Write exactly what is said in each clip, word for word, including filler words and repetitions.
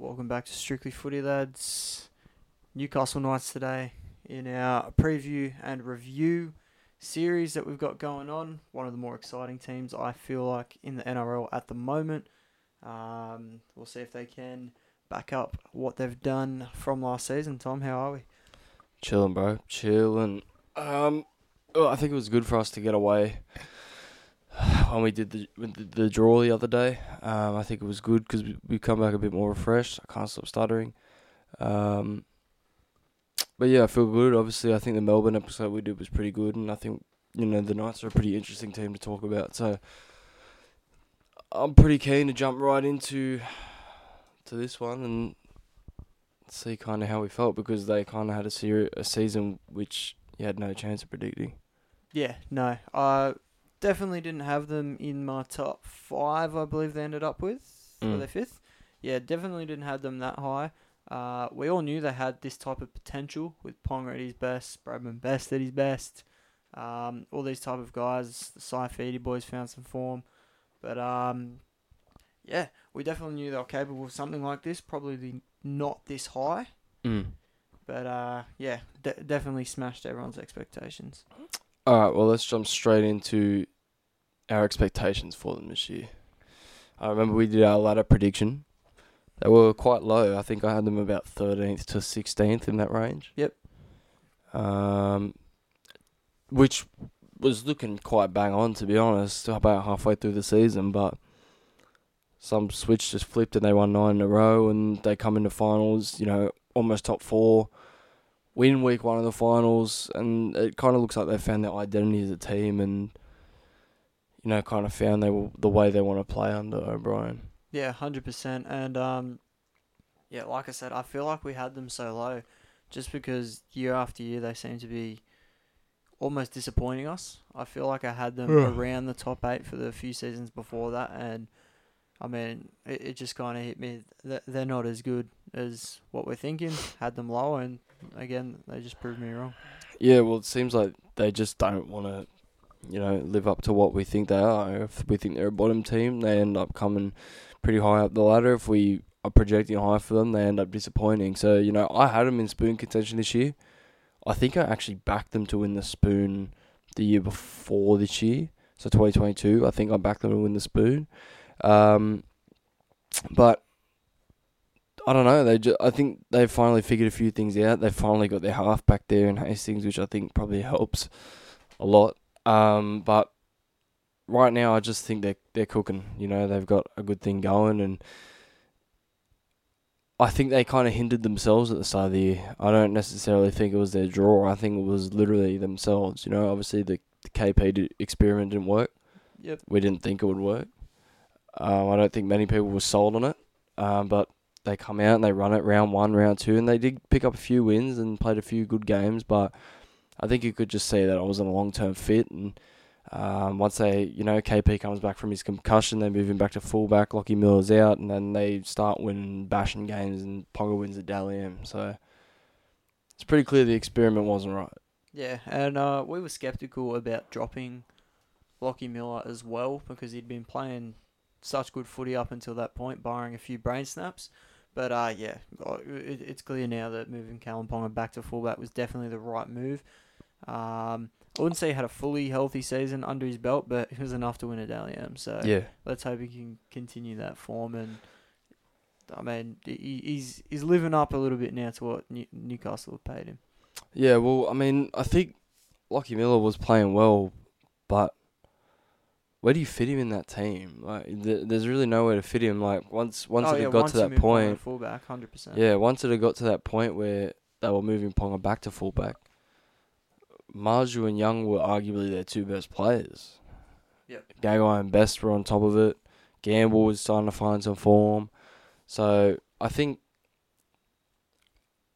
Welcome back to Strictly Footy, lads. Newcastle Knights today in our preview and review series that we've got going on. One of the more exciting teams, I feel like, in the N R L at the moment. Um, we'll see if they can back up what they've done from last season. Tom, how are we? Chilling, bro. Chilling. Um, well, I think it was good for us to get away when we did the the draw the other day. Um, I think it was good because we, we come back a bit more refreshed. I can't stop stuttering. Um, but yeah, I feel good. Obviously, I think the Melbourne episode we did was pretty good, and I think, you know, the Knights are a pretty interesting team to talk about. So I'm pretty keen to jump right into to this one and see kind of how we felt, because they kind of had a, ser- a season which you had no chance of predicting. Yeah, no. I definitely didn't have them in my top five, I believe they ended up with, mm. or their fifth. Yeah, definitely didn't have them that high. Uh, we all knew they had this type of potential with Ponga at his best, Bradman Best at his best, um, all these type of guys. The Saifiti boys found some form. But, um, yeah, we definitely knew they were capable of something like this, probably not this high. Mm. But, uh, yeah, de- definitely smashed everyone's expectations. All right, well, let's jump straight into our expectations for them this year. I remember we did our ladder prediction. They were quite low. I think I had them about thirteenth to sixteenth in that range. Yep. Um, which was looking quite bang on, to be honest, about halfway through the season, but some switch just flipped and they won nine in a row and they come into finals, you know, almost top four, win week one of the finals, and it kind of looks like they found their identity as a team and, you know, kind of found they were the way they want to play under O'Brien. Yeah, one hundred percent. And, um, yeah, like I said, I feel like we had them so low just because year after year they seem to be almost disappointing us. I feel like I had them yeah. around the top eight for the few seasons before that, and I mean, it, it just kind of hit me that they're not as good as what we're thinking. Had them low, and again, they just proved me wrong. Yeah, well, it seems like they just don't want to, you know, live up to what we think they are. If we think they're a bottom team, they end up coming pretty high up the ladder. If we are projecting high for them, they end up disappointing. So, you know, I had them in spoon contention this year. I think I actually backed them to win the spoon the year before this year. So twenty twenty-two, I think I backed them to win the spoon. Um, but I don't know. They just, I think they finally figured a few things out. They finally got their half back there in Hastings, which I think probably helps a lot. Um, but right now I just think they're, they're cooking. You know, they've got a good thing going, and I think they kind of hindered themselves at the start of the year. I don't necessarily think it was their draw. I think it was literally themselves. You know, obviously the, the K P experiment didn't work. Yep. We didn't think it would work. Um, I don't think many people were sold on it. Um, but they come out and they run it round one, round two, and they did pick up a few wins and played a few good games. But I think you could just see that it wasn't a long-term fit. And um, once they, you know, K P comes back from his concussion, they move him back to fullback, Lachie Miller's out, and then they start winning, bashing games, and Ponga wins at Dally M. So it's pretty clear the experiment wasn't right. Yeah, and uh, we were sceptical about dropping Lachie Miller as well, because he'd been playing such good footy up until that point, barring a few brain snaps. But uh, yeah, it, it's clear now that moving Callum Ponga back to fullback was definitely the right move. Um, I wouldn't say he had a fully healthy season under his belt, but it was enough to win a Dally M. So yeah, let's hope he can continue that form. And I mean, he, he's he's living up a little bit now to what New, Newcastle have paid him. Yeah, well, I mean, I think Lachie Miller was playing well, but where do you fit him in that team? Like, th- there's really nowhere to fit him. Like, once once oh, it yeah, got once to that point, fullback, one hundred percent. Yeah, once it got to that point where they were moving Ponga back to fullback, Marzhew and Young were arguably their two best players. Yep. Gagai and Best were on top of it. Gamble was starting to find some form. So I think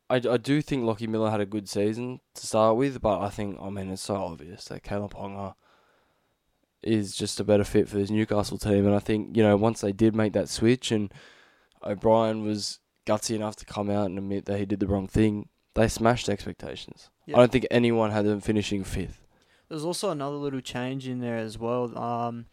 I, I do think Lachie Miller had a good season to start with, but I think, I mean, it's so obvious that Callum Ponga is just a better fit for this Newcastle team. And I think, you know, once they did make that switch and O'Brien was gutsy enough to come out and admit that he did the wrong thing, they smashed expectations. Yep. I don't think anyone had them finishing fifth. There's also another little change in there as well. Um,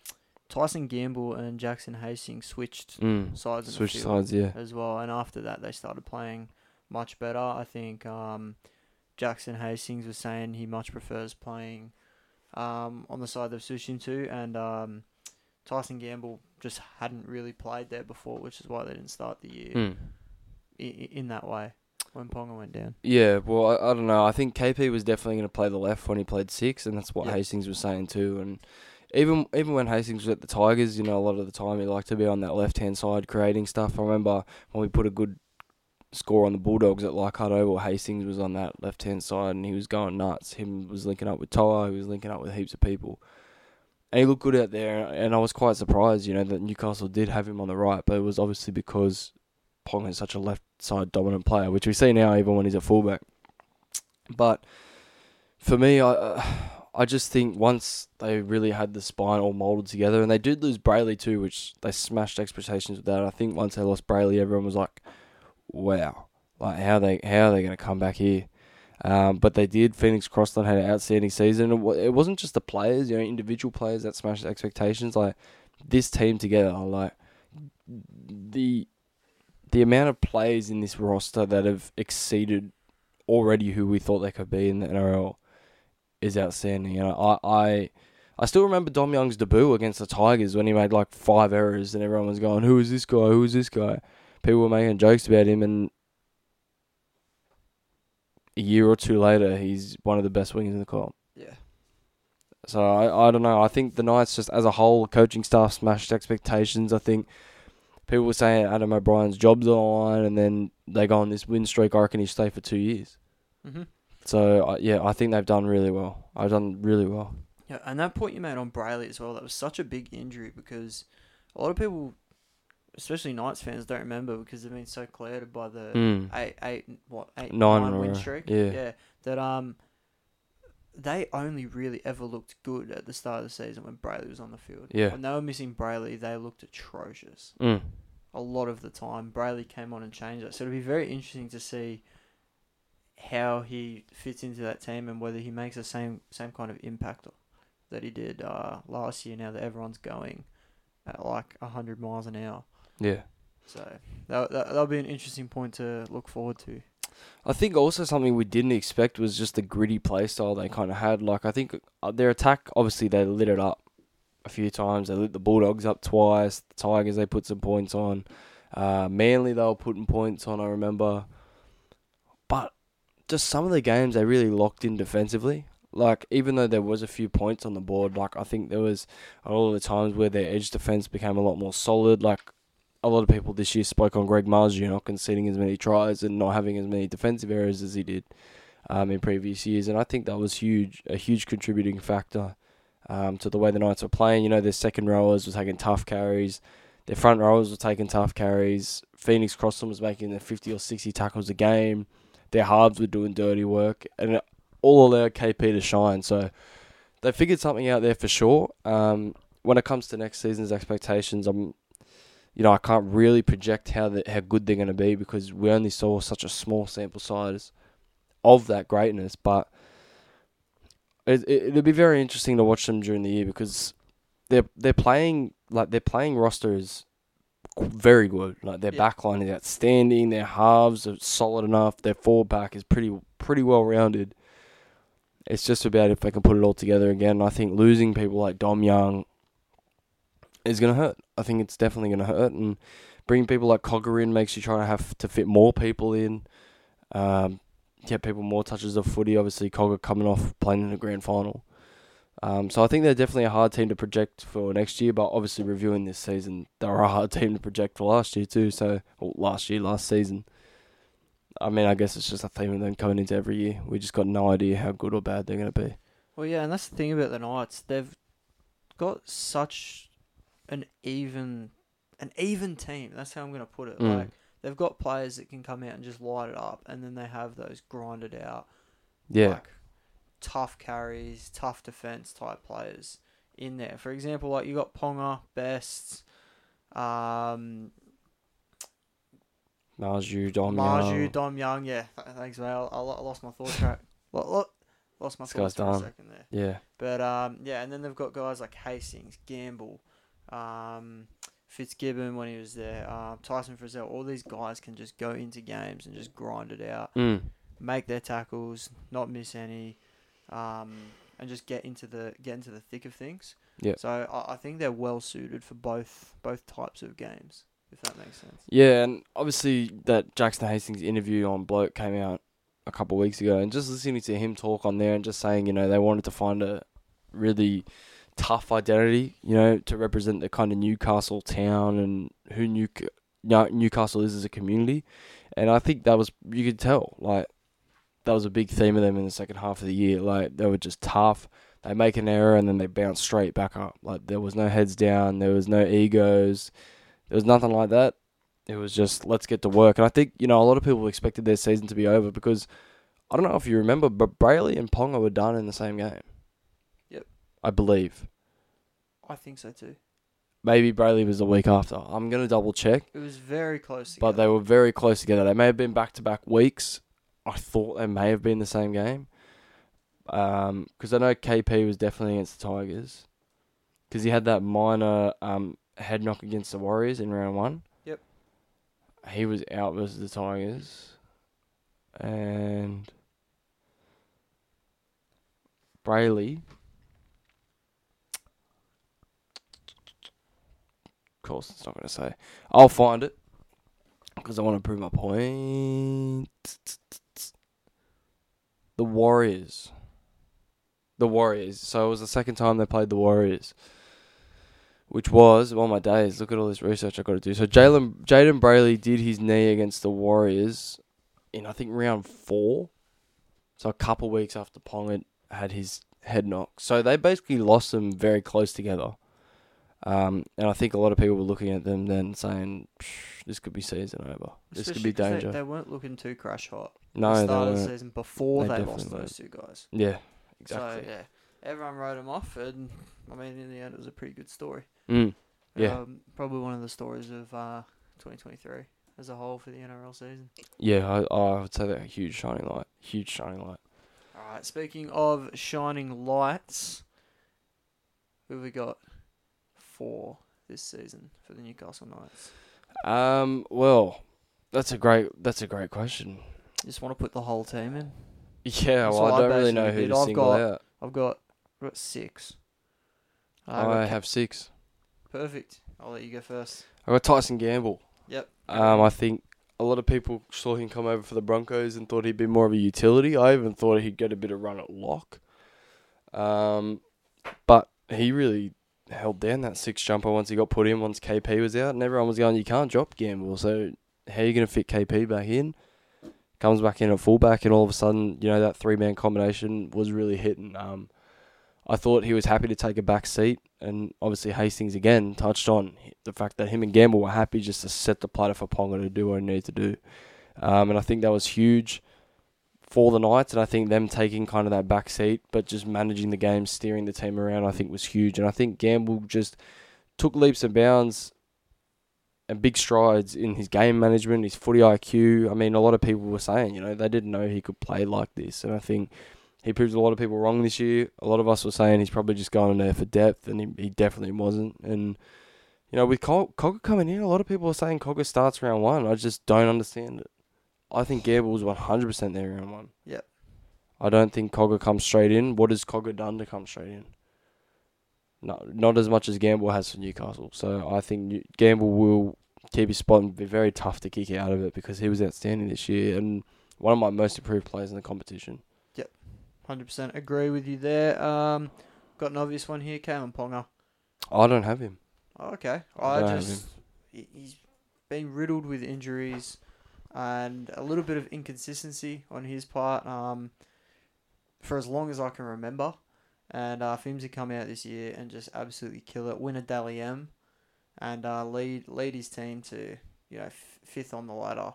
Tyson Gamble and Jackson Hastings switched mm. sides in Switched the field sides, yeah. as well. And after that, they started playing much better. I think um, Jackson Hastings was saying he much prefers playing um, on the side they've switched into. And um, Tyson Gamble just hadn't really played there before, which is why they didn't start the year mm. in, in that way when Ponga went down. Yeah, well, I, I don't know. I think K P was definitely going to play the left when he played six, and that's what yep. Hastings was saying too. And Even even when Hastings was at the Tigers, you know, a lot of the time he liked to be on that left-hand side creating stuff. I remember when we put a good score on the Bulldogs at Leichhardt Oval, Hastings was on that left-hand side and he was going nuts. He was linking up with Toa, he was linking up with heaps of people. And he looked good out there, and I was quite surprised, you know, that Newcastle did have him on the right, but it was obviously because Ponga is such a left-side dominant player, which we see now even when he's a fullback. But for me, I... Uh, I just think once they really had the spine all moulded together, and they did lose Brailey too, which they smashed expectations with that. I think once they lost Brailey, everyone was like, wow, like how they how are they going to come back here? Um, but they did. Phoenix Crossland had an outstanding season. It, w- it wasn't just the players, you know, individual players that smashed expectations. Like this team together, like the the amount of players in this roster that have exceeded already who we thought they could be in the N R L is outstanding. You know, I, I I still remember Dom Young's debut against the Tigers when he made like five errors and everyone was going, who is this guy? Who is this guy? People were making jokes about him, and a year or two later, he's one of the best wingers in the club. Yeah. So, I, I don't know. I think the Knights just as a whole, coaching staff smashed expectations. I think people were saying Adam O'Brien's job's on, and then they go on this win streak. I reckon he stayed for two years. Mm-hmm. So, uh, yeah, I think they've done really well. I've done really well. Yeah, and that point you made on Brailey as well, that was such a big injury because a lot of people, especially Knights fans, don't remember because they've been so clouded by the mm. eight, eight, what, eight, nine, nine win streak. Yeah. yeah. That um, they only really ever looked good at the start of the season when Brailey was on the field. Yeah. When they were missing Brailey, they looked atrocious. Mm. A lot of the time, Brailey came on and changed that. So it'll be very interesting to see how he fits into that team and whether he makes the same same kind of impact that he did uh, last year now that everyone's going at like one hundred miles an hour. Yeah. So that, that, that'll be an interesting point to look forward to. I think also something we didn't expect was just the gritty play style they kind of had. Like I think their attack, obviously they lit it up a few times. They lit the Bulldogs up twice. The Tigers, they put some points on. Uh, Manly, they were putting points on, I remember. But just some of the games they really locked in defensively. Like, even though there was a few points on the board, like, I think there was a lot of the times where their edge defence became a lot more solid. Like, a lot of people this year spoke on Greg Marzhew not conceding as many tries and not having as many defensive errors as he did um, in previous years. And I think that was huge, a huge contributing factor um, to the way the Knights were playing. You know, their second rowers were taking tough carries. Their front rowers were taking tough carries. Phoenix Crossland was making their fifty or sixty tackles a game. Their halves were doing dirty work, and it all allowed K P to shine. So they figured something out there for sure. Um, when it comes to next season's expectations, I'm, you know, I can't really project how the, how good they're going to be because we only saw such a small sample size of that greatness. But it, it, it'll be very interesting to watch them during the year because they're they're playing like their playing roster is very good. Like their yeah. backline is outstanding. Their halves are solid enough. Their forward pack is pretty pretty well rounded. It's just about if they can put it all together again. I think losing people like Dom Young is going to hurt. I think it's definitely going to hurt. And bringing people like Cogger in makes you try to have to fit more people in. Um, get people more touches of footy. Obviously, Cogger coming off playing in the grand final. Um, so I think they're definitely a hard team to project for next year, but obviously reviewing this season, they're a hard team to project for last year too. So well, last year, last season. I mean, I guess it's just a theme of them coming into every year. We just got no idea how good or bad they're going to be. Well, yeah, and that's the thing about the Knights. They've got such an even, an even team. That's how I'm going to put it. Mm. Like they've got players that can come out and just light it up, and then they have those grinded out. Yeah. Like, tough carries, tough defense type players in there. For example, like you got Ponga, Best, um, Marzhew, Dom Marzhew, Young. Dom Young, yeah. Thanks, mate. I, I lost my thought track. Lost my thought track for a second there. Yeah. But um, yeah, and then they've got guys like Hastings, Gamble, um, Fitzgibbon when he was there, uh, Tyson Frizzell, all these guys can just go into games and just grind it out, mm. make their tackles, not miss any, um, and just get into the get into the thick of things. Yeah. So I, I think they're well suited for both both types of games, if that makes sense. Yeah, and obviously that Jackson Hastings interview on Bloke came out a couple of weeks ago, and just listening to him talk on there and just saying, you know, they wanted to find a really tough identity, you know, to represent the kind of Newcastle town and who New, Newcastle is as a community. And I think that was, you could tell, like, that was a big theme of them in the second half of the year. Like, they were just tough. They make an error and then they bounce straight back up. Like, there was no heads down. There was no egos. There was nothing like that. It was just, let's get to work. And I think, you know, a lot of people expected their season to be over because, I don't know if you remember, but Brailey and Ponga were done in the same game. Yep. I believe. I think so too. Maybe Brailey was the week after. I'm going to double check. It was very close together. But they were very close together. They may have been back-to-back weeks. I thought they may have been the same game. Um, because I know K P was definitely against the Tigers. Because he had that minor um head knock against the Warriors in round one. Yep. He was out versus the Tigers. And Brailey. Of course, it's not going to say. I'll find it. Because I want to prove my point. The Warriors. The Warriors. So it was the second time they played the Warriors. Which was, well, my days, look at all this research I've got to do. So Jaylen, Jayden Brailey did his knee against the Warriors in, I think, round four. So a couple of weeks after Ponga had his head knock. So they basically lost them very close together. Um, and I think a lot of people were looking at them then saying, this could be season over. This Especially could be danger. They, they weren't looking too crash hot. No, the start of the season before they, they lost those two guys. Yeah, exactly. So, yeah, everyone wrote them off, and, I mean, in the end, it was a pretty good story. Mm, yeah. Um, probably one of the stories of uh, twenty twenty-three as a whole for the N R L season. Yeah, I, I would say that. Huge shining light. Huge shining light. All right, speaking of shining lights, who have we got for this season for the Newcastle Knights? Um, well, that's a great that's a great question. Just want to put the whole team in. Yeah, well, I don't really know who to single out. I've got I've got six. I have six. Perfect. I'll let you go first. I got Tyson Gamble. Yep. Um, I think a lot of people saw him come over for the Broncos and thought he'd be more of a utility. I even thought he'd get a bit of run at lock. Um, but he really held down that six jumper once he got put in, once K P was out, and everyone was going, you can't drop Gamble, so how are you going to fit K P back in? Comes back in at fullback, and all of a sudden, you know, that three-man combination was really hitting. Um, I thought he was happy to take a back seat, and obviously Hastings again touched on the fact that him and Gamble were happy just to set the platter for Ponga to do what he needed to do. Um, and I think that was huge for the Knights, and I think them taking kind of that back seat, but just managing the game, steering the team around, I think was huge. And I think Gamble just took leaps and bounds and big strides in his game management, his footy I Q. I mean, a lot of people were saying, you know, they didn't know he could play like this. And I think he proved a lot of people wrong this year. A lot of us were saying he's probably just going there for depth, and he, he definitely wasn't. And, you know, with Cogger coming in, a lot of people were saying Cogger starts round one. I just don't understand it. I think Gamble was one hundred percent there round one. Yep. I don't think Cogger comes straight in. What has Cogger done to come straight in? No, not as much as Gamble has for Newcastle. So I think New- Gamble will keep his spot and be very tough to kick out of it because he was outstanding this year and one of my most improved players in the competition. Yep, one hundred percent agree with you there. Um, got an obvious one here, Caelan Ponga. I don't have him. Oh, okay. I, I just he's been riddled with injuries and a little bit of inconsistency on his part um, for as long as I can remember. And uh, for him to come out this year and just absolutely kill it, win a Dally M, and uh, lead lead his team to, you know, f- fifth on the ladder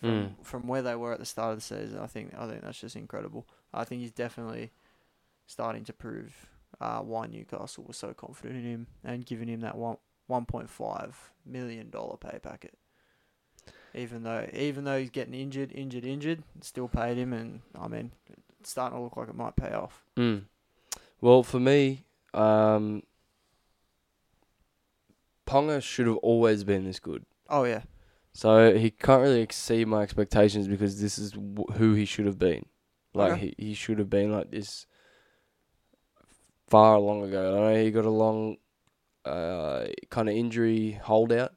from, mm. from where they were at the start of the season. I think I think that's just incredible. I think he's definitely starting to prove uh, why Newcastle was so confident in him and giving him that one one point five million dollar pay packet. Even though even though he's getting injured, injured, injured, still paid him, and I mean, it's starting to look like it might pay off. Mm. Well, for me, um, Ponga should have always been this good. Oh, yeah. So he can't really exceed my expectations because this is w- who he should have been. Like, okay. he, he should have been like this far long ago. I know he got a long uh, kind of injury holdout,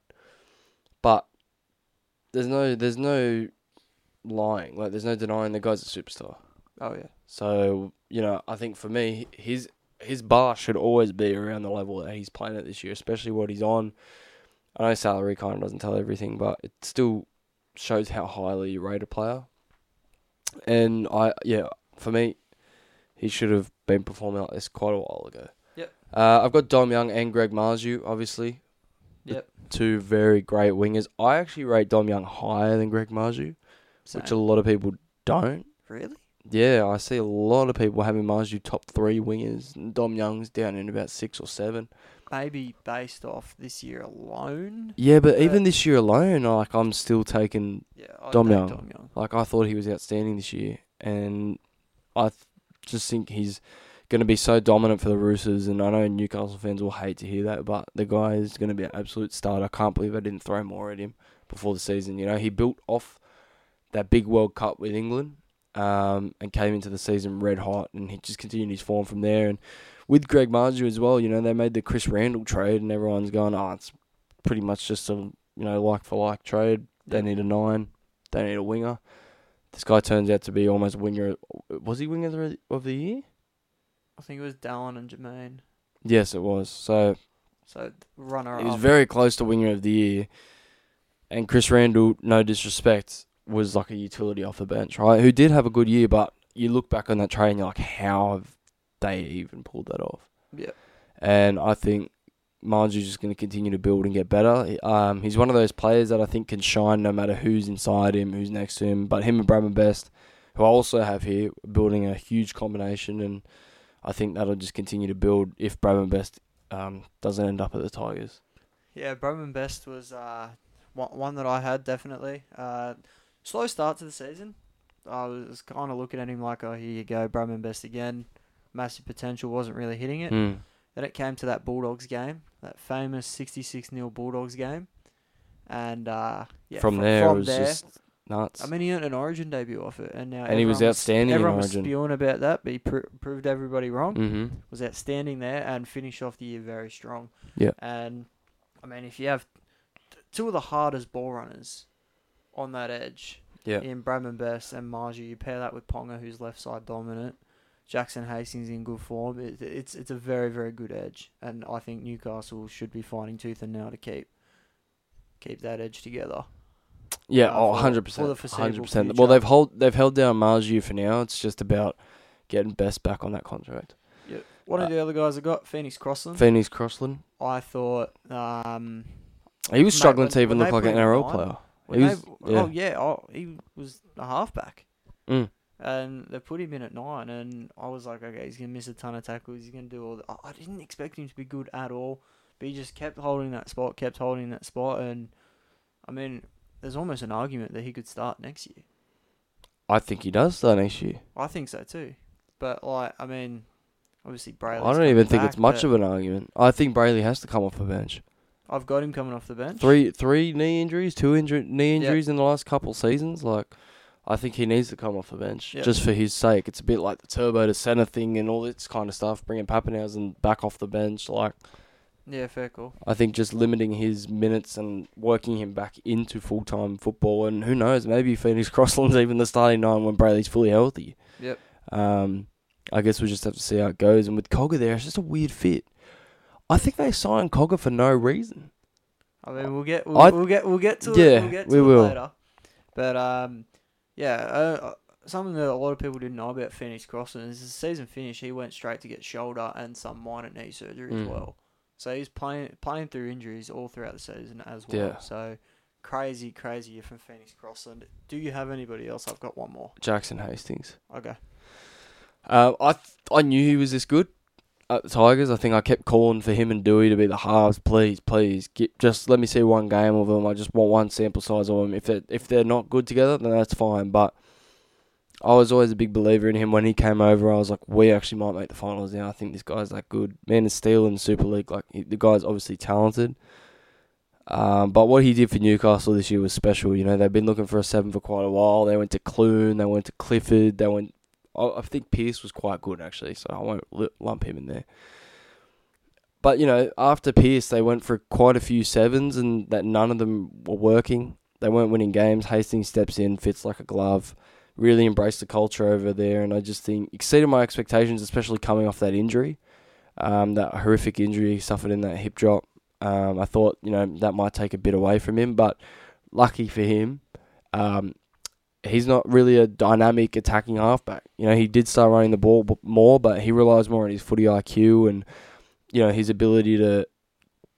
but there's no there's no lying. Like, there's no denying the guy's a superstar. Oh, yeah. So, you know, I think for me, his his bar should always be around the level that he's playing at this year, especially what he's on. I know salary kind of doesn't tell everything, but it still shows how highly you rate a player. And, I yeah, for me, he should have been performing like this quite a while ago. Yep. Uh, I've got Dom Young and Greg Marzhew, obviously. Yep. Two very great wingers. I actually rate Dom Young higher than Greg Marzhew, Same. Which a lot of people don't. Really? Yeah, I see a lot of people having Marzhew top three wingers. And Dom Young's down in about six or seven. Maybe based off this year alone. Yeah, but, but even this year alone, like, I'm still taking yeah, Dom Young. Dom Young. Like, I thought he was outstanding this year. And I th- just think he's going to be so dominant for the Roosters. And I know Newcastle fans will hate to hear that, but the guy is going to be an absolute starter. I can't believe I didn't throw more at him before the season. You know, he built off that big World Cup with England um, and came into the season red hot. And he just continued his form from there. And with Greg Marzhew as well, you know, they made the Chris Randall trade and everyone's going, oh, it's pretty much just a, you know, like-for-like trade. They need a nine. They need a winger. This guy turns out to be almost winger. Was he winger of the year? I think it was Dallin and Jermaine. Yes, it was. So, so runner-up. He was very close to winger of the year. And Chris Randall, no disrespect, was like a utility off the bench, right? Who did have a good year, but you look back on that trade and you're like, how have they even pulled that off? Yeah. And I think Marzhew's just going to continue to build and get better. Um, he's one of those players that I think can shine no matter who's inside him, who's next to him. But him and Bradman Best, who I also have here, building a huge combination. And I think that'll just continue to build if Bradman Best um, doesn't end up at the Tigers. Yeah, Bradman Best was uh, one that I had, definitely. Uh, slow start to the season. I was kind of looking at him like, oh, here you go, Bradman Best again. Massive potential, wasn't really hitting it. Mm. Then it came to that Bulldogs game, that famous sixty-six nil Bulldogs game. And uh, yeah, from, from there, from it was there, just nuts. I mean, he earned an Origin debut off it. And now and he was outstanding was, in Origin. Everyone was spewing about that, but he pr- proved everybody wrong. Mm-hmm. Was outstanding there and finished off the year very strong. Yeah. And, I mean, if you have t- two of the hardest ball runners on that edge yeah. in Bradman Best and Marzhew, you pair that with Ponga, who's left side dominant. Jackson Hastings in good form. It, it's it's a very, very good edge. And I think Newcastle should be fighting tooth and nail to keep keep that edge together. Yeah, uh, oh, for, one hundred percent. For the foreseeable one hundred percent. Future. Well, they've, hold, they've held down Marzhew for now. It's just about getting Best back on that contract. Yeah. One uh, of the other guys I got, Phoenix Crossland. Phoenix Crossland. I thought... Um, he was struggling mate, when, to even look like an N R L player. He was, they, yeah. Oh, yeah. Oh, he was a halfback. Mm. And they put him in at nine, and I was like, okay, he's going to miss a ton of tackles. He's going to do all that. I didn't expect him to be good at all, but he just kept holding that spot, kept holding that spot. And, I mean, there's almost an argument that he could start next year. I think he does start next year. I think so too. But, like, I mean, obviously Brailey's I don't even think back, it's much of an argument. I think Brailey has to come off the bench. I've got him coming off the bench. Three three knee injuries, two injury, knee injuries yep. in the last couple seasons, like... I think he needs to come off the bench, yep. just for his sake. It's a bit like the Turbo to Centre thing and all this kind of stuff, bringing Pappenhausen back off the bench. Like, yeah, fair call. I think just limiting his minutes and working him back into full-time football, and who knows, maybe Phoenix Crossland's even the starting nine when Brailey's fully healthy. Yep. Um, I guess we'll just have to see how it goes. And with Cogger there, it's just a weird fit. I think they signed Cogger for no reason. I mean, we'll get we'll, we'll get we'll get to yeah, it. We'll get to we it will. later. But um. Yeah, uh, something that a lot of people didn't know about Phoenix Crossland is the season finish, he went straight to get shoulder and some minor knee surgery mm. as well. So he's playing playing through injuries all throughout the season as well. Yeah. So crazy, crazy year from Phoenix Crossland. Do you have anybody else? I've got one more. Jackson Hastings. Okay. Uh, I th- I knew he was this good at the Tigers. I think I kept calling for him and Dewey to be the halves. Please, please, get, just let me see one game of them. I just want one sample size of them. If they're, if they're not good together, then that's fine. But I was always a big believer in him. When he came over, I was like, we actually might make the finals now. I think this guy's that good. Man of Steel in the Super League, like he, the guy's obviously talented. Um, but what he did for Newcastle this year was special. You know, they've been looking for a seven for quite a while. They went to Clune, they went to Clifford, they went... I think Pearce was quite good, actually, so I won't lump him in there. But, you know, after Pearce, they went for quite a few sevens, and that none of them were working. They weren't winning games. Hastings steps in, fits like a glove, really embraced the culture over there, and I just think exceeded my expectations, especially coming off that injury, um, that horrific injury he suffered in that hip drop. Um, I thought, you know, that might take a bit away from him, but lucky for him, um, he's not really a dynamic attacking halfback. You know, he did start running the ball b- more, but he relies more on his footy I Q and, you know, his ability to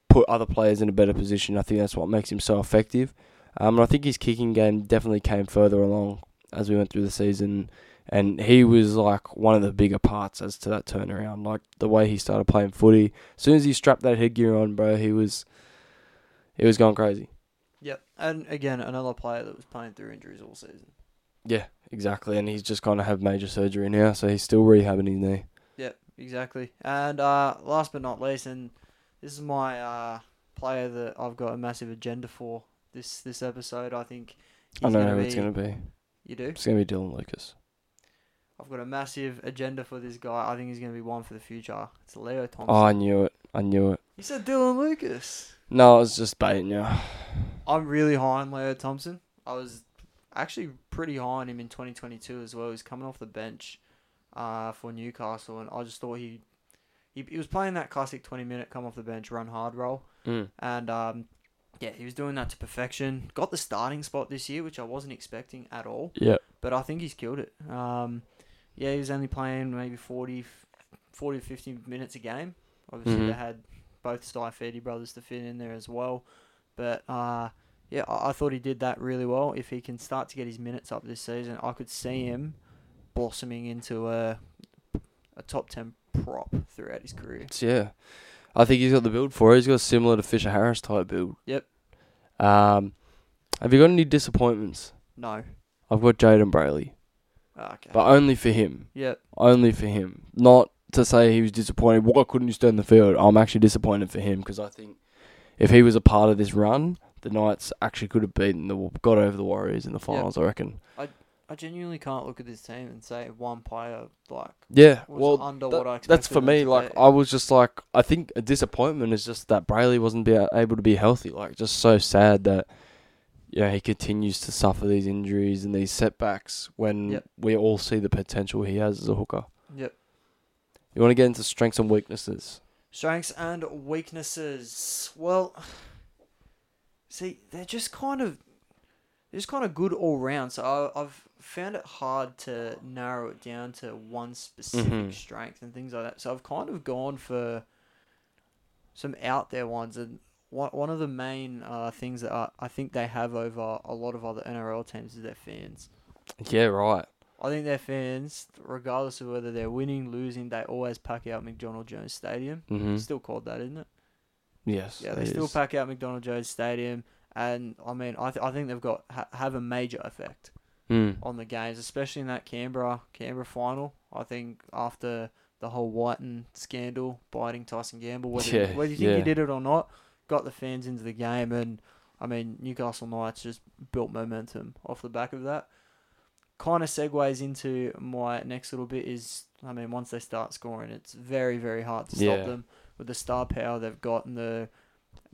put other players in a better position. I think that's what makes him so effective. Um, and I think his kicking game definitely came further along as we went through the season, and he was like one of the bigger parts as to that turnaround, like the way he started playing footy. As soon as he strapped that headgear on, bro, he was he was going crazy. Yep, and again, another player that was playing through injuries all season. Yeah, exactly, and he's just going to have major surgery now, so he's still rehabbing his knee. Yep, exactly. And uh, last but not least, and this is my uh, player that I've got a massive agenda for this, this episode, I think. I know who it's going to be. You do? It's going to be Dylan Lucas. I've got a massive agenda for this guy. I think he's going to be one for the future. It's Leo Thompson. Oh, I knew it. I knew it. You said Dylan Lucas. No, I was just baiting you. I'm really high on Leo Thompson. I was actually pretty high on him in twenty twenty-two as well. He was coming off the bench uh, for Newcastle, and I just thought he, he he was playing that classic twenty-minute come off the bench, run hard role. Mm. And, um, yeah, he was doing that to perfection. Got the starting spot this year, which I wasn't expecting at all. Yeah. But I think he's killed it. Um, yeah, he was only playing maybe forty, forty to fifty minutes a game. Obviously, mm-hmm. they had both Saifiti brothers to fit in there as well. But, uh, yeah, I-, I thought he did that really well. If he can start to get his minutes up this season, I could see him blossoming into a a top ten prop throughout his career. Yeah. I think he's got the build for it. He's got a similar to Fisher-Harris type build. Yep. Um, have you got any disappointments? No. I've got Jayden Brailey. Okay. But only for him. Yep. Only for him. Not to say he was disappointed. Why couldn't you stay in the field? I'm actually disappointed for him because I think if he was a part of this run, the Knights actually could have beaten the got over the Warriors in the finals. Yep. I reckon. I I genuinely can't look at this team and say one player like yeah, was well, under that, what I expected. That's for me. Like I was just like I think a disappointment is just that Brailey wasn't be able to be healthy. Like just so sad that. Yeah, he continues to suffer these injuries and these setbacks when yep. we all see the potential he has as a hooker. Yep. You want to get into strengths and weaknesses? Strengths and weaknesses. Well, see, they're just kind of, they're just kind of good all round. So I, I've found it hard to narrow it down to one specific mm-hmm. strength and things like that. So I've kind of gone for some out there ones and. One of the main uh, things that I, I think they have over a lot of other N R L teams is their fans. Yeah, right. I think their fans, regardless of whether they're winning, losing, they always pack out McDonald Jones Stadium. Mm-hmm. It's still called that, isn't it? Yes. Yeah, they still is. pack out McDonald Jones Stadium, and I mean, I th- I think they've got ha- have a major effect mm. on the games, especially in that Canberra Canberra final. I think after the whole Whiten scandal, biting Tyson Gamble, whether yeah, whether you think yeah. he did it or not. Got the fans into the game, and I mean Newcastle Knights just built momentum off the back of that. Kind of segues into my next little bit is, I mean, once they start scoring, it's very very hard to yeah. stop them with the star power they've got and the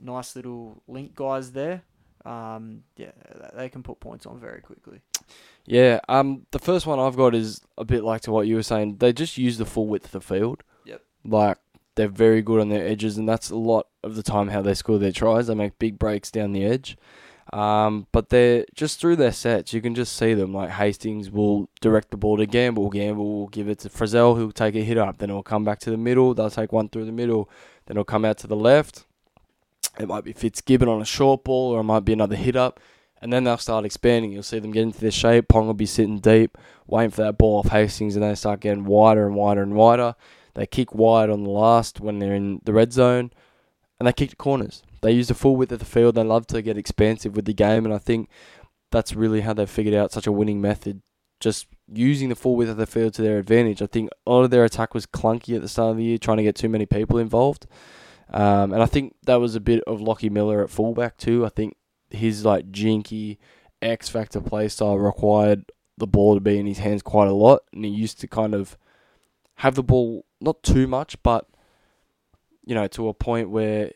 nice little link guys there. Um, yeah, they can put points on very quickly. Yeah, um, the first one I've got is a bit like to what you were saying. They just use the full width of the field. Yep. Like. They're very good on their edges, and that's a lot of the time how they score their tries. They make big breaks down the edge. Um, but they're just through their sets, you can just see them. Like Hastings will direct the ball to Gamble. Gamble will give it to Frizzell, who'll take a hit up. Then it'll come back to the middle. They'll take one through the middle. Then it'll come out to the left. It might be Fitzgibbon on a short ball, or it might be another hit up. And then they'll start expanding. You'll see them get into their shape. Ponga will be sitting deep, waiting for that ball off Hastings, and they start getting wider and wider and wider. They kick wide on the last when they're in the red zone, and they kick the corners. They use the full width of the field. They love to get expansive with the game, and I think that's really how they've figured out such a winning method, just using the full width of the field to their advantage. I think a lot of their attack was clunky at the start of the year, trying to get too many people involved. Um, and I think that was a bit of Lachie Miller at fullback too. I think his like jinky X-factor play style required the ball to be in his hands quite a lot, and he used to kind of have the ball not too much, but you know, to a point where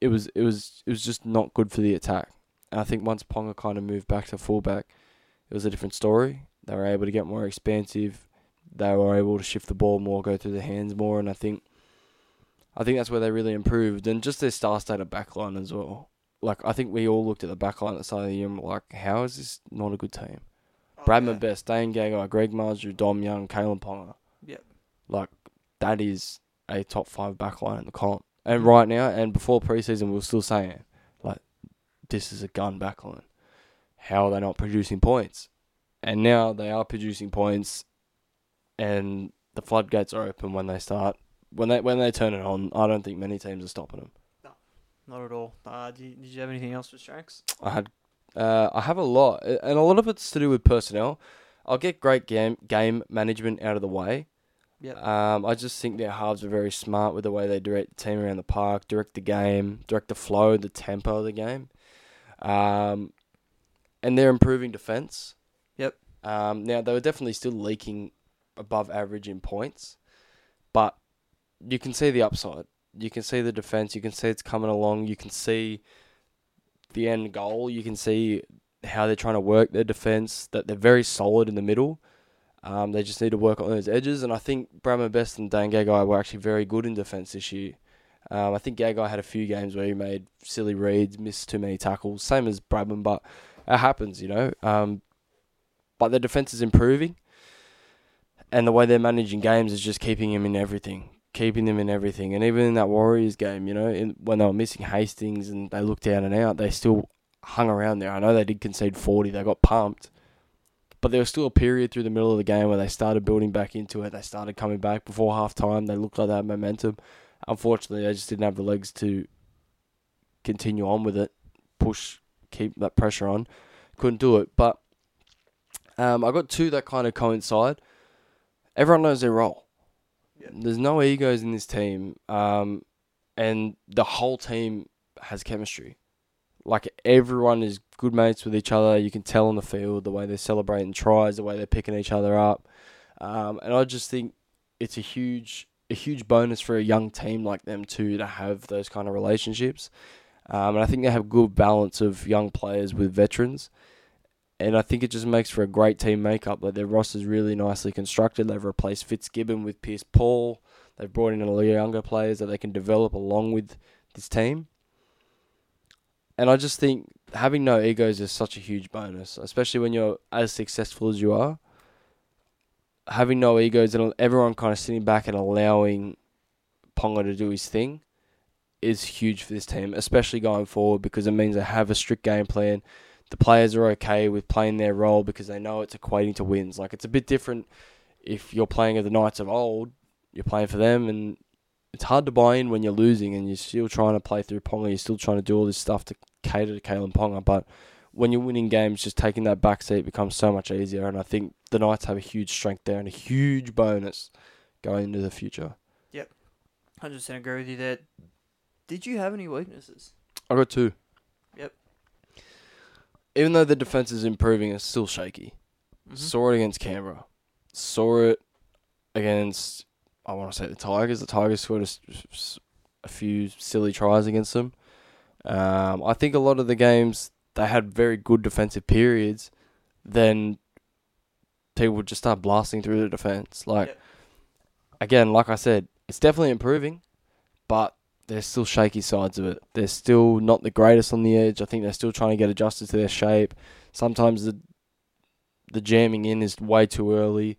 it was it was it was just not good for the attack. And I think once Ponga kind of moved back to fullback, it was a different story. They were able to get more expansive. They were able to shift the ball more, go through the hands more, and I think I think that's where they really improved. And just their star state of backline as well. Like, I think we all looked at the backline at the start of the year and were like, how is this not a good team? Oh, Bradman yeah. Best, Dylan Gagai, Greg Marzhew, Dom Young, Kalen Ponga. Yep. Like, that is a top five backline in the comp. And right now, and before preseason, we were still saying, like, this is a gun backline. How are they not producing points? And now they are producing points, and the floodgates are open when they start. When they when they turn it on, I don't think many teams are stopping them. No, not at all. Uh, did, you, did you have anything else for strengths? I had, uh, I have a lot, and a lot of it's to do with personnel. I'll get great game game management out of the way. Yep. Um, I just think their halves are very smart with the way they direct the team around the park, direct the game, direct the flow, the tempo of the game. Um, and they're improving defence. Yep. Um, now, they were definitely still leaking above average in points, but you can see the upside. You can see the defence. You can see it's coming along. You can see the end goal. You can see how they're trying to work their defence, that they're very solid in the middle. Um, they just need to work on those edges, and I think Bradman Best and Dan Gagai were actually very good in defence this year. Um, I think Gagai had a few games where he made silly reads, missed too many tackles, same as Bradman, but it happens, you know. Um, but their defence is improving, and the way they're managing games is just keeping him in everything, keeping them in everything. And even in that Warriors game, you know, in, when they were missing Hastings and they looked down and out, they still hung around there. I know they did concede forty, they got pumped. But there was still a period through the middle of the game where they started building back into it. They started coming back before halftime. They looked like they had momentum. Unfortunately, they just didn't have the legs to continue on with it, push, keep that pressure on. Couldn't do it. But um, I got two that kind of coincide. Everyone knows their role. Yeah. There's no egos in this team. Um, and the whole team has chemistry. Like, everyone is good mates with each other. You can tell on the field the way they're celebrating tries, the way they're picking each other up. Um, and I just think it's a huge a huge bonus for a young team like them too to have those kind of relationships. Um, and I think they have a good balance of young players with veterans. And I think it just makes for a great team makeup. Like, their roster's really nicely constructed. They've replaced Fitzgibbon with Pearce-Paul. They've brought in a lot of younger players that they can develop along with this team. And I just think having no egos is such a huge bonus, especially when you're as successful as you are. Having no egos and everyone kind of sitting back and allowing Ponga to do his thing is huge for this team, especially going forward, because it means they have a strict game plan. The players are okay with playing their role because they know it's equating to wins. Like, it's a bit different if you're playing at the Knights of old, you're playing for them, and it's hard to buy in when you're losing and you're still trying to play through Ponga. You're still trying to do all this stuff to cater to Kalen Ponga. But when you're winning games, just taking that back seat becomes so much easier. And I think the Knights have a huge strength there and a huge bonus going into the future. Yep. one hundred percent agree with you there. Did you have any weaknesses? I got two. Yep. Even though the defence is improving, it's still shaky. Mm-hmm. Saw it against Canberra. Saw it against... I want to say the Tigers. The Tigers scored a, a few silly tries against them. Um, I think a lot of the games, they had very good defensive periods. Then people would just start blasting through the defence. Like, yep. Again, like I said, it's definitely improving, but there's still shaky sides of it. They're still not the greatest on the edge. I think they're still trying to get adjusted to their shape. Sometimes the the jamming in is way too early.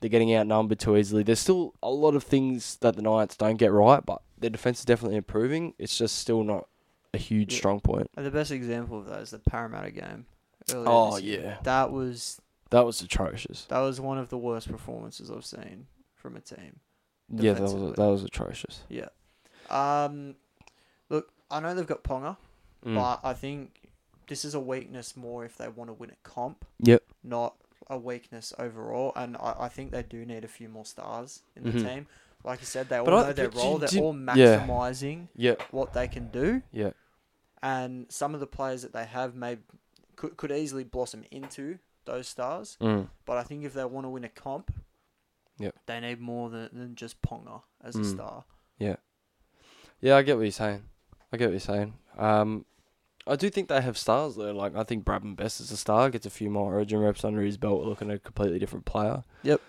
They're getting outnumbered too easily. There's still a lot of things that the Knights don't get right, but their defence is definitely improving. It's just still not a huge yeah. strong point. And the best example of that is the Parramatta game. Oh, yeah. Year. That was... That was atrocious. That was one of the worst performances I've seen from a team. Yeah, that was that was atrocious. Yeah. Um, look, I know they've got Ponga, mm. but I think this is a weakness more if they want to win a comp. Yep. Not... a weakness overall, and I, I think they do need a few more stars in the mm-hmm. team. Like you said, they but all I, know their role. They're did, all maximising yeah. yeah. what they can do. Yeah. And some of the players that they have may could, could easily blossom into those stars. Mm. But I think if they want to win a comp, yeah. they need more than, than just Ponga as mm. a star. Yeah. Yeah, I get what you're saying. I get what you're saying. Um, I do think they have stars, though. Like, I think Bradman Best is a star. Gets a few more origin reps under his belt, looking at a completely different player. Yep.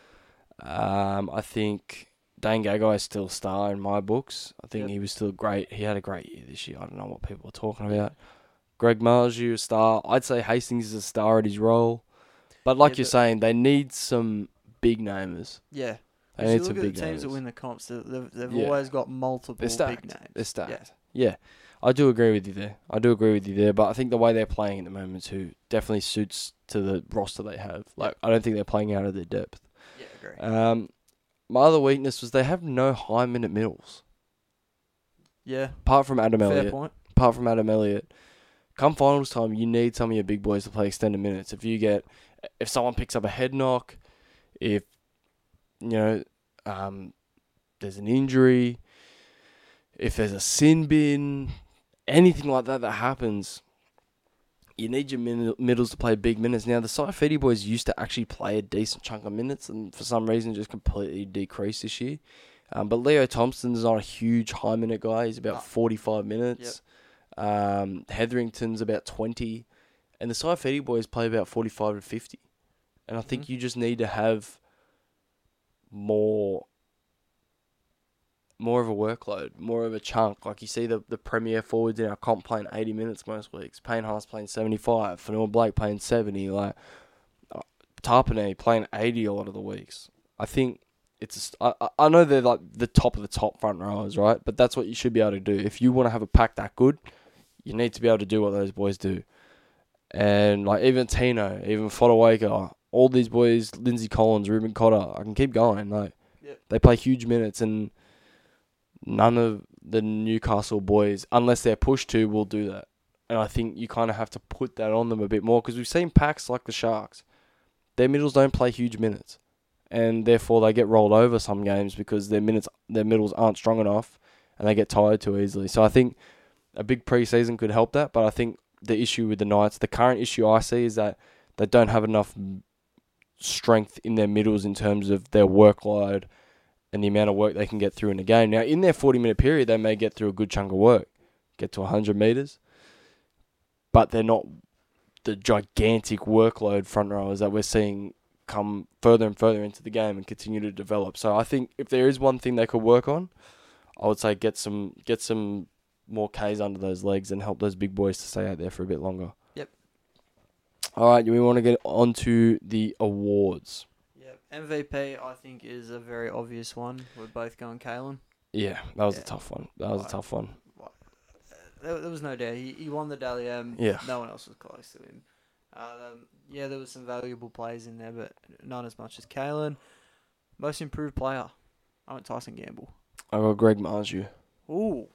Um, I think Dane Gagai is still a star in my books. I think yep. he was still great. He had a great year this year. I don't know what people are talking about. Greg Marzhew, a star. I'd say Hastings is a star at his role. But like yeah, you're but saying, they need some big namers. Yeah. They need you some look big at the teams namers. That win the comps, they've, they've yeah. always got multiple big names. They're stacked. Yeah. yeah. I do agree with you there. I do agree with you there. But I think the way they're playing at the moment, too, definitely suits to the roster they have. Like, I don't think they're playing out of their depth. Yeah, agree. Um, my other weakness was they have no high-minute middles. Yeah. Apart from Adam Fair Elliott. Fair point. Apart from Adam Elliott. Come finals time, you need some of your big boys to play extended minutes. If you get... If someone picks up a head knock, if, you know, um, there's an injury, if there's a sin bin, anything like that that happens, you need your mid- middles to play big minutes. Now, the Saifiti boys used to actually play a decent chunk of minutes and for some reason just completely decreased this year. Um, but Leo Thompson is not a huge high-minute guy. He's about forty-five minutes. Yep. Um, Hetherington's about twenty. And the Saifiti boys play about forty-five to fifty. And I think mm-hmm. you just need to have more more of a workload, more of a chunk. Like you see the, the premier forwards in our comp playing eighty minutes most weeks. Payne Haas playing seventy-five. Fanua Blake playing seventy. Like uh, Tarpany playing eighty a lot of the weeks. I think it's... A, I, I know they're like the top of the top front rowers, right? But that's what you should be able to do. If you want to have a pack that good, you need to be able to do what those boys do. And like even Tino, even Fodawaker, all these boys, Lindsay Collins, Ruben Cotter, I can keep going. Like yep. they play huge minutes, and none of the Newcastle boys, unless they're pushed to, will do that. And I think you kind of have to put that on them a bit more because we've seen packs like the Sharks. Their middles don't play huge minutes, and therefore they get rolled over some games because their minutes, their middles aren't strong enough, and they get tired too easily. So I think a big preseason could help that, but I think. The issue with the Knights, the current issue I see is that they don't have enough strength in their middles in terms of their workload and the amount of work they can get through in a game. Now, in their forty-minute period, they may get through a good chunk of work, get to one hundred metres, but they're not the gigantic workload front rowers that we're seeing come further and further into the game and continue to develop. So I think if there is one thing they could work on, I would say get some get some... more K's under those legs and help those big boys to stay out there for a bit longer. Yep. All right, we want to get on to the awards. Yep. M V P, I think, is a very obvious one. We're both going Kalen. Yeah, that was yeah. a tough one. That was like, a tough one. Like, there, there was no doubt. He, he won the Dally M. Yeah. No one else was close to him. Um, yeah, there was some valuable plays in there, but not as much as Kalen. Most improved player, I went Tyson Gamble. I got Greg Marzhew. Ooh.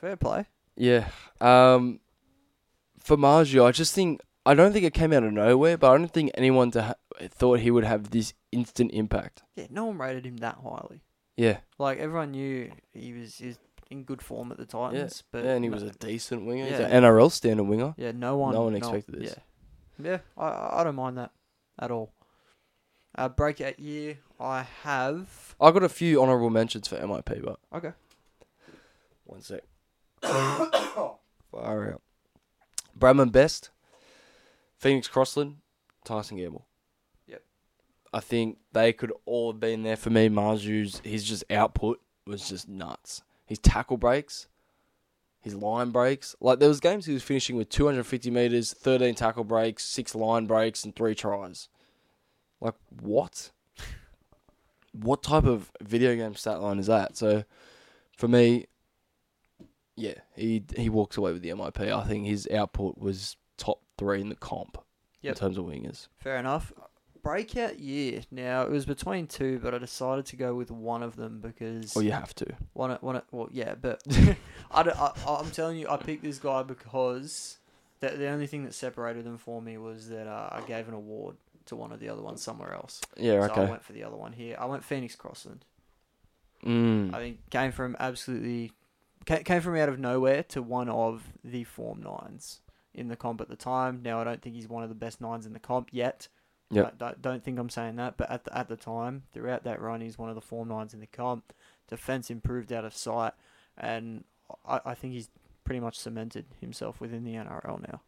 Fair play. Yeah. Um, for Marzhew, I just think... I don't think it came out of nowhere, but I don't think anyone to ha- thought he would have this instant impact. Yeah, no one rated him that highly. Yeah. Like, everyone knew he was, he was in good form at the Titans. Yeah, but yeah and he no, was a decent winger. Yeah. He's an N R L standard winger. Yeah, no one... No one expected no, this. Yeah, yeah I, I don't mind that at all. Uh, breakout year, I have... I got a few honourable mentions for M I P, but... Okay. One sec. Far out. Bradman Best, Phoenix Crossland, Tyson Gamble. Yep. I think they could all have been there for me. Marzhew's, his just output was just nuts. His tackle breaks, his line breaks. Like there was games he was finishing with two hundred fifty metres, thirteen tackle breaks, six line breaks and three tries. Like what? What type of video game stat line is that? So for me... Yeah, he he walks away with the M I P. I think his output was top three in the comp yep. in terms of wingers. Fair enough. Breakout year. Now, it was between two, but I decided to go with one of them because... Well, you have to. One, one, well, yeah, but I, I, I'm telling you, I picked this guy because the, the only thing that separated them for me was that uh, I gave an award to one of the other ones somewhere else. Yeah, so okay. So I went for the other one here. I went Phoenix Crossland. Mm. I think came from absolutely came from out of nowhere to one of the form nines in the comp at the time. Now I don't think he's one of the best nines in the comp yet. Yep. Don't, don't think I'm saying that, but at the, at the time, throughout that run, he's one of the form nines in the comp. Defense improved out of sight, and I, I think he's pretty much cemented himself within the N R L now.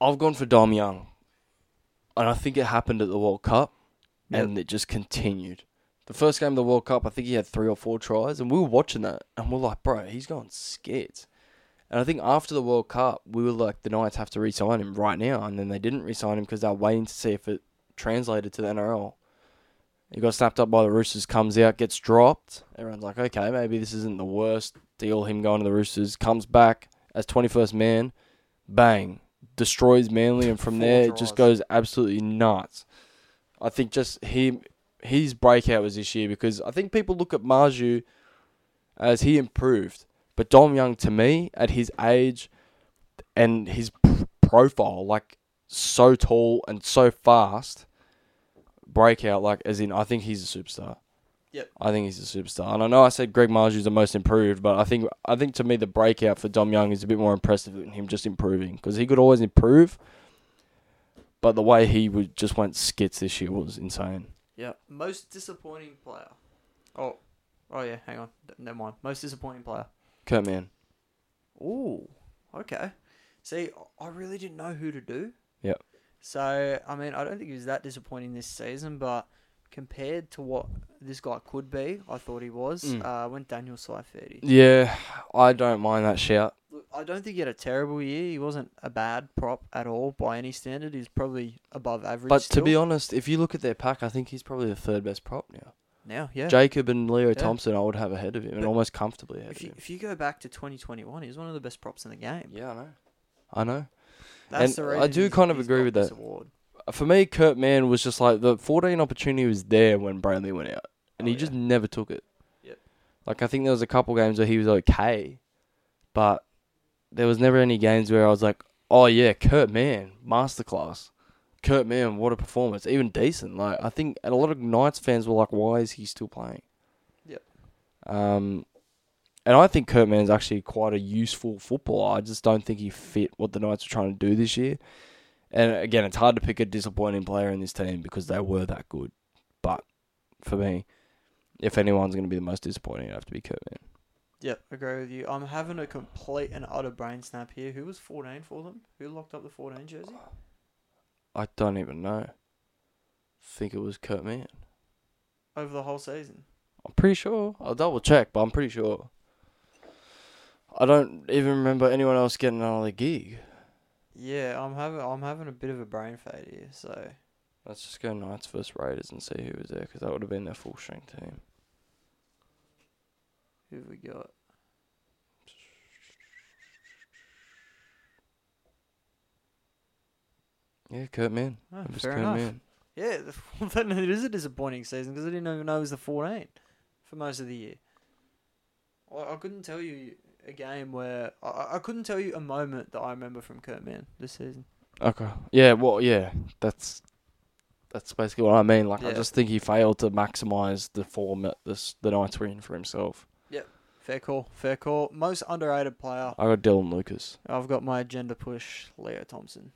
I've gone for Dom Young, and I think it happened at the World Cup, yep. and it just continued. The first game of the World Cup, I think he had three or four tries, and we were watching that, and we're like, bro, he's going skits. And I think after the World Cup, we were like, the Knights have to re-sign him right now, and then they didn't re-sign him because they were waiting to see if it translated to the N R L. He got snapped up by the Roosters, comes out, gets dropped. Everyone's like, okay, maybe this isn't the worst deal, him going to the Roosters, comes back as twenty-first man, bang, destroys Manly, and from there it just goes absolutely nuts. I think just him, his breakout was this year because I think people look at Marzhew as he improved. But Dom Young, to me, at his age and his p- profile, like so tall and so fast, breakout, like as in, I think he's a superstar. Yep. I think he's a superstar. And I know I said Greg Marzhew's the most improved, but I think I think to me the breakout for Dom Young is a bit more impressive than him just improving because he could always improve. But the way he would just went skits this year was insane. Yeah. Most disappointing player. Oh, oh yeah. Hang on. Never mind. Most disappointing player. Kurtman. Ooh. Okay. See, I really didn't know who to do. Yep. So, I mean, I don't think he was that disappointing this season, but compared to what this guy could be, I thought he was. Mm. Uh, went Daniel Saifiti. Yeah, I don't mind that shout. Look, I don't think he had a terrible year. He wasn't a bad prop at all by any standard. He's probably above average. But still, to be honest, if you look at their pack, I think he's probably the third best prop now. Now, yeah. Jacob and Leo yeah. Thompson, I would have ahead of him, but and almost comfortably ahead if you, of him. If you go back to twenty twenty-one, he was one of the best props in the game. Yeah, I know. I know. That's and the I do kind of agree with that. Award. For me, Kurt Mann was just like, the fourteen opportunity was there when Brailey went out, and oh, he yeah. just never took it. Yep. Like, I think there was a couple games where he was okay, but there was never any games where I was like, oh, yeah, Kurt Mann, masterclass. Kurt Mann, what a performance. Even decent. Like I think a lot of Knights fans were like, why is he still playing? Yep. Um, and I think Kurt Mann's actually quite a useful footballer. I just don't think he fit what the Knights were trying to do this year. And again, it's hard to pick a disappointing player in this team because they were that good. But for me, if anyone's going to be the most disappointing, it'd have to be Kurt Mann. Yep, agree with you. I'm having a complete and utter brain snap here. Who was fourteen for them? Who locked up the fourteen jersey? I don't even know. I think it was Kurt Mann. Over the whole season? I'm pretty sure. I'll double check, but I'm pretty sure. I don't even remember anyone else getting another gig. Yeah, I'm having I'm having a bit of a brain fade here, so... Let's just go Knights versus Raiders and see who was there, because that would have been their full-strength team. Who have we got? Yeah, Kurt Mann. Oh, it was fair Kurt enough. Mann. Yeah, it is a disappointing season because I didn't even know it was the fourteen for most of the year. I couldn't tell you a game where... I, I couldn't tell you a moment that I remember from Kurt Mann this season. Okay. Yeah, well, yeah. That's that's basically what I mean. Like, yeah. I just think he failed to maximise the form that this, the Knights were in for himself. Yep. Fair call. Fair call. Most underrated player. I got Dylan Lucas. I've got my agenda push, Leo Thompson.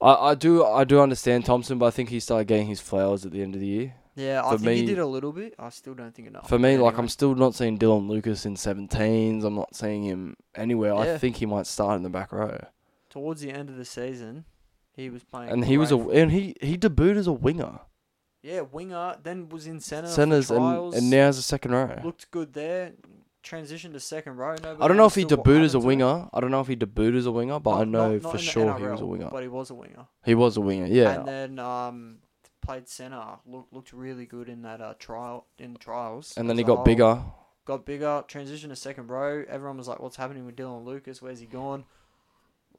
I, I do I do understand Thompson, but I think he started getting his flowers at the end of the year. Yeah, for I think me, he did a little bit. I still don't think enough. For me, anyway. like I'm still not seeing Dylan Lucas in seventeens. I'm not seeing him anywhere. Yeah. I think he might start in the back row. Towards the end of the season, he was playing. And he was a and he, he debuted as a winger. Yeah, winger. Then was in centre. Centres and and now as a second row. Looked good there. Transitioned to second row. Nobody I don't know if he debuted as a winger. I don't know if he debuted as a winger, but not, I know not, not for sure N R L, he was a winger. But he was a winger. He was a winger, yeah. And then um, played centre. Looked looked really good in that uh, trial in trials. And then he got whole. bigger. Got bigger. Transitioned to second row. Everyone was like, "What's happening with Dylan Lucas? Where's he gone?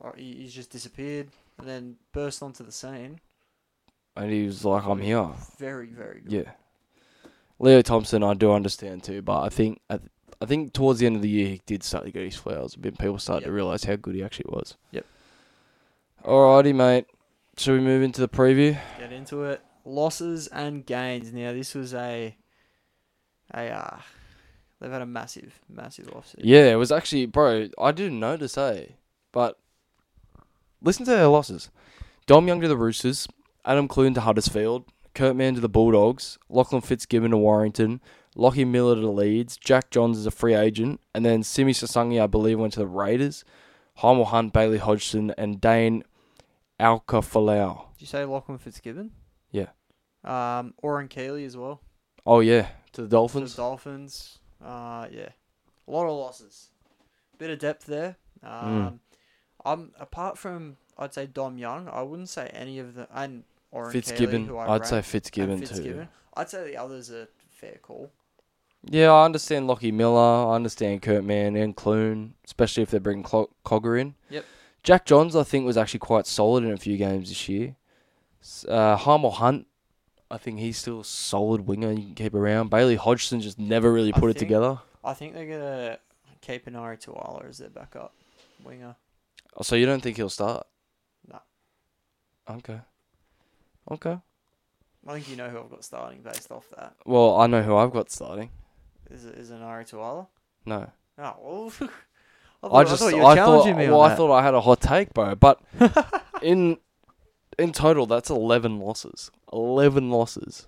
Or he, he's just disappeared." And then burst onto the scene. And he was like, "I'm here." Very very good. Yeah. Leo Thompson, I do understand too, but I think. At I think towards the end of the year, he did start to get his flowers. A bit people started yep. to realise how good he actually was. Yep. Alrighty, mate. Should we move into the preview? Get into it. Losses and gains. Now, this was a They are. They've had a massive, massive offseason. Yeah, it was actually, bro, I didn't notice, hey, but listen to their losses. Dom Young to the Roosters, Adam Clune to Huddersfield, Kurt Mann to the Bulldogs, Lachlan Fitzgibbon to Warrington, Lachie Miller to the Leeds, Jack Johns is a free agent, and then Simi Sasangi, I believe, went to the Raiders, Heimel Hunt, Bailey Hodgson, and Dane Alcafalau. Did you say Lachlan Fitzgibbon? Yeah. Um, Oren Keeley as well. Oh, yeah, to the Dolphins. To the Dolphins. Uh, yeah. A lot of losses. Bit of depth there. Um, mm. I'm, apart from, I'd say, Dom Young, I wouldn't say any of the... And Oren Fitzgibbon. Keeley, who I I'd ranked, say Fitzgibbon, Fitzgibbon too. I'd say the others are fair call. Yeah, I understand Lachie Miller. I understand Kurt Mann and Clune, especially if they're bringing Cl- Cogger in. Yep. Jack Johns, I think, was actually quite solid in a few games this year. Uh, Heimel Hunt, I think he's still a solid winger you can keep around. Bailey Hodgson just never really put I it think, together. I think they're going to keep Anari Tuala as their backup winger. Oh, so you don't think he'll start? No. Okay. Okay. I think you know who I've got starting based off that. Well, I know who I've got starting. Is it, is it Anari Tuala? No. Oh, well, I, thought, I, just, I thought you were I challenging thought, me Well, on I that. thought I had a hot take, bro. But in... In total, that's eleven losses. eleven losses.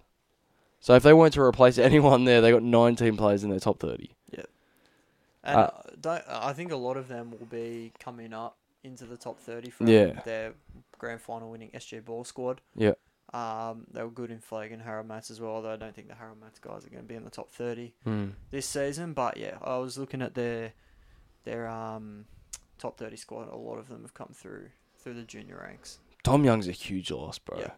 So if they weren't to replace anyone there, they got nineteen players in their top thirty. Yeah. And uh, don't, I think a lot of them will be coming up into the top thirty from yeah. their grand final winning S G Ball squad. Yeah. Um, they were good in Flag and Harrow Mats as well, although I don't think the Harrow Mats guys are going to be in the top thirty mm. this season. But yeah, I was looking at their their um top thirty squad. A lot of them have come through through the junior ranks. Tom Young's a huge loss, bro. Yeah.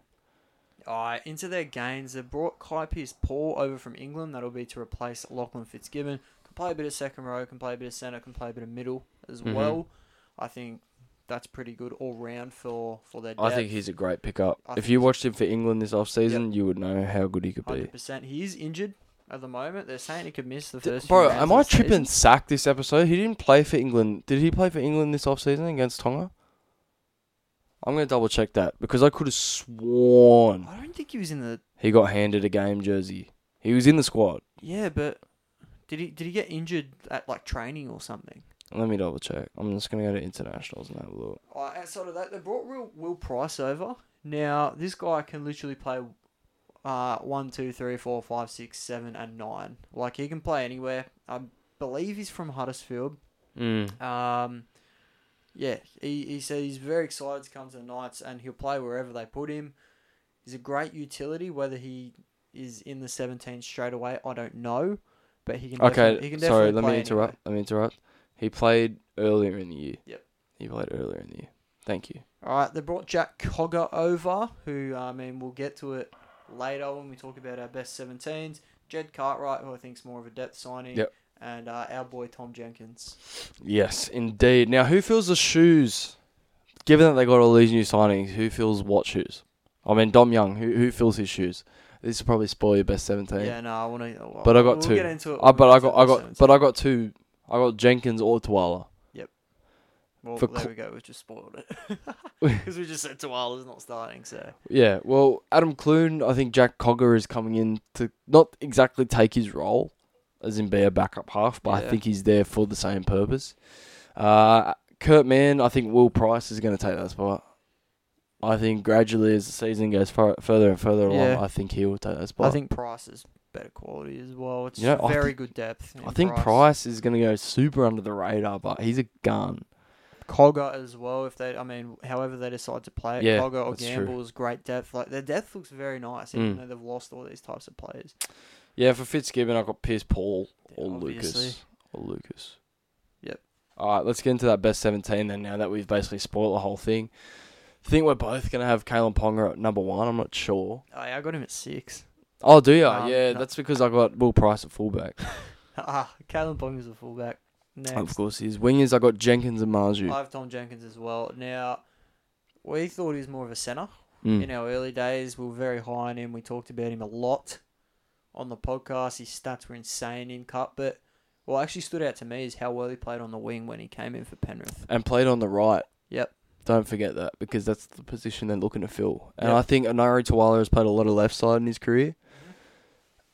Alright, into their gains. They brought Kai Pearce-Paul over from England. That'll be to replace Lachlan Fitzgibbon. Can play a bit of second row, can play a bit of centre, can play a bit of middle as mm-hmm. well. I think that's pretty good all round for, for their depth. I think he's a great pickup. I if you watched him for England this offseason, yep. you would know how good he could one hundred percent. Be. one hundred percent. He is injured at the moment. They're saying he could miss the first Did, Bro, am I tripping sack this episode? He didn't play for England. Did he play for England this offseason against Tonga? I'm going to double check that because I could have sworn. I don't think he was in the... He got handed a game jersey. He was in the squad. Yeah, but did he did he get injured at like training or something? Let me double check. I'm just going to go to internationals and have a look. Uh, outside of that, they brought Will, Will Price over. Now, this guy can literally play uh, one, two, three, four, five, six, seven, and nine. Like, he can play anywhere. I believe he's from Huddersfield. Mm. Um... Yeah, he, he said he's very excited to come to the Knights and he'll play wherever they put him. He's a great utility. Whether he is in the seventeen straight away, I don't know. But he can okay, definitely, he can definitely sorry, play let me interrupt. Anyway. Let me interrupt. He played earlier in the year. Yep. He played earlier in the year. Thank you. All right, they brought Jack Cogger over, who, I mean, we'll get to it later when we talk about our best seventeens. Jed Cartwright, who I think is more of a depth signing. Yep. And uh, our boy Tom Jenkins. Yes, indeed. Now, who fills the shoes? Given that they got all these new signings, who fills what shoes? I mean, Dom Young, who who fills his shoes? This will probably spoil your best seventeen. Yeah, no, I want to. Well, but I got we'll two. Get into it. Uh, but I got I got seventeen. But I got two. I got Jenkins or Tuala. Yep. Well, For there cl- we go. We just spoiled it because we just said Tuala's not starting. So yeah. Well, Adam Clune. I think Jack Cogger is coming in to not exactly take his role. As in be a backup half, but yeah. I think he's there for the same purpose. Uh, Kurt Mann, I think Will Price is going to take that spot. I think gradually as the season goes far, further and further along, yeah. I think he will take that spot. I think Price is better quality as well. It's you know, very th- good depth. I think Price, Price is going to go super under the radar, but he's a gun. Cogger as well, if they, I mean, however they decide to play it. Yeah, Cogger or Gamble is great depth. Like their depth looks very nice, even mm. though they've lost all these types of players. Yeah, for Fitzgibbon, I've got Pearce-Paul or yeah, Lucas. Or Lucas. Yep. All right, let's get into that best seventeen then now that we've basically spoiled the whole thing. I think we're both going to have Kalen Ponga at number one. I'm not sure. Oh, yeah, I got him at six. Oh, do you? Um, yeah, no. That's because I got Will Price at fullback. ah, Kalen Ponga's at fullback. Next. Of course he is. Wingers, I got Jenkins and Marzhew. I have Tom Jenkins as well. Now, we thought he was more of a centre. Mm. In our early days, we were very high on him. We talked about him a lot. On the podcast, his stats were insane in Cup, but what actually stood out to me is how well he played on the wing when he came in for Penrith. And played on the right. Yep. Don't forget that, because that's the position they're looking to fill. And yep. I think Anari Tuala has played a lot of left side in his career.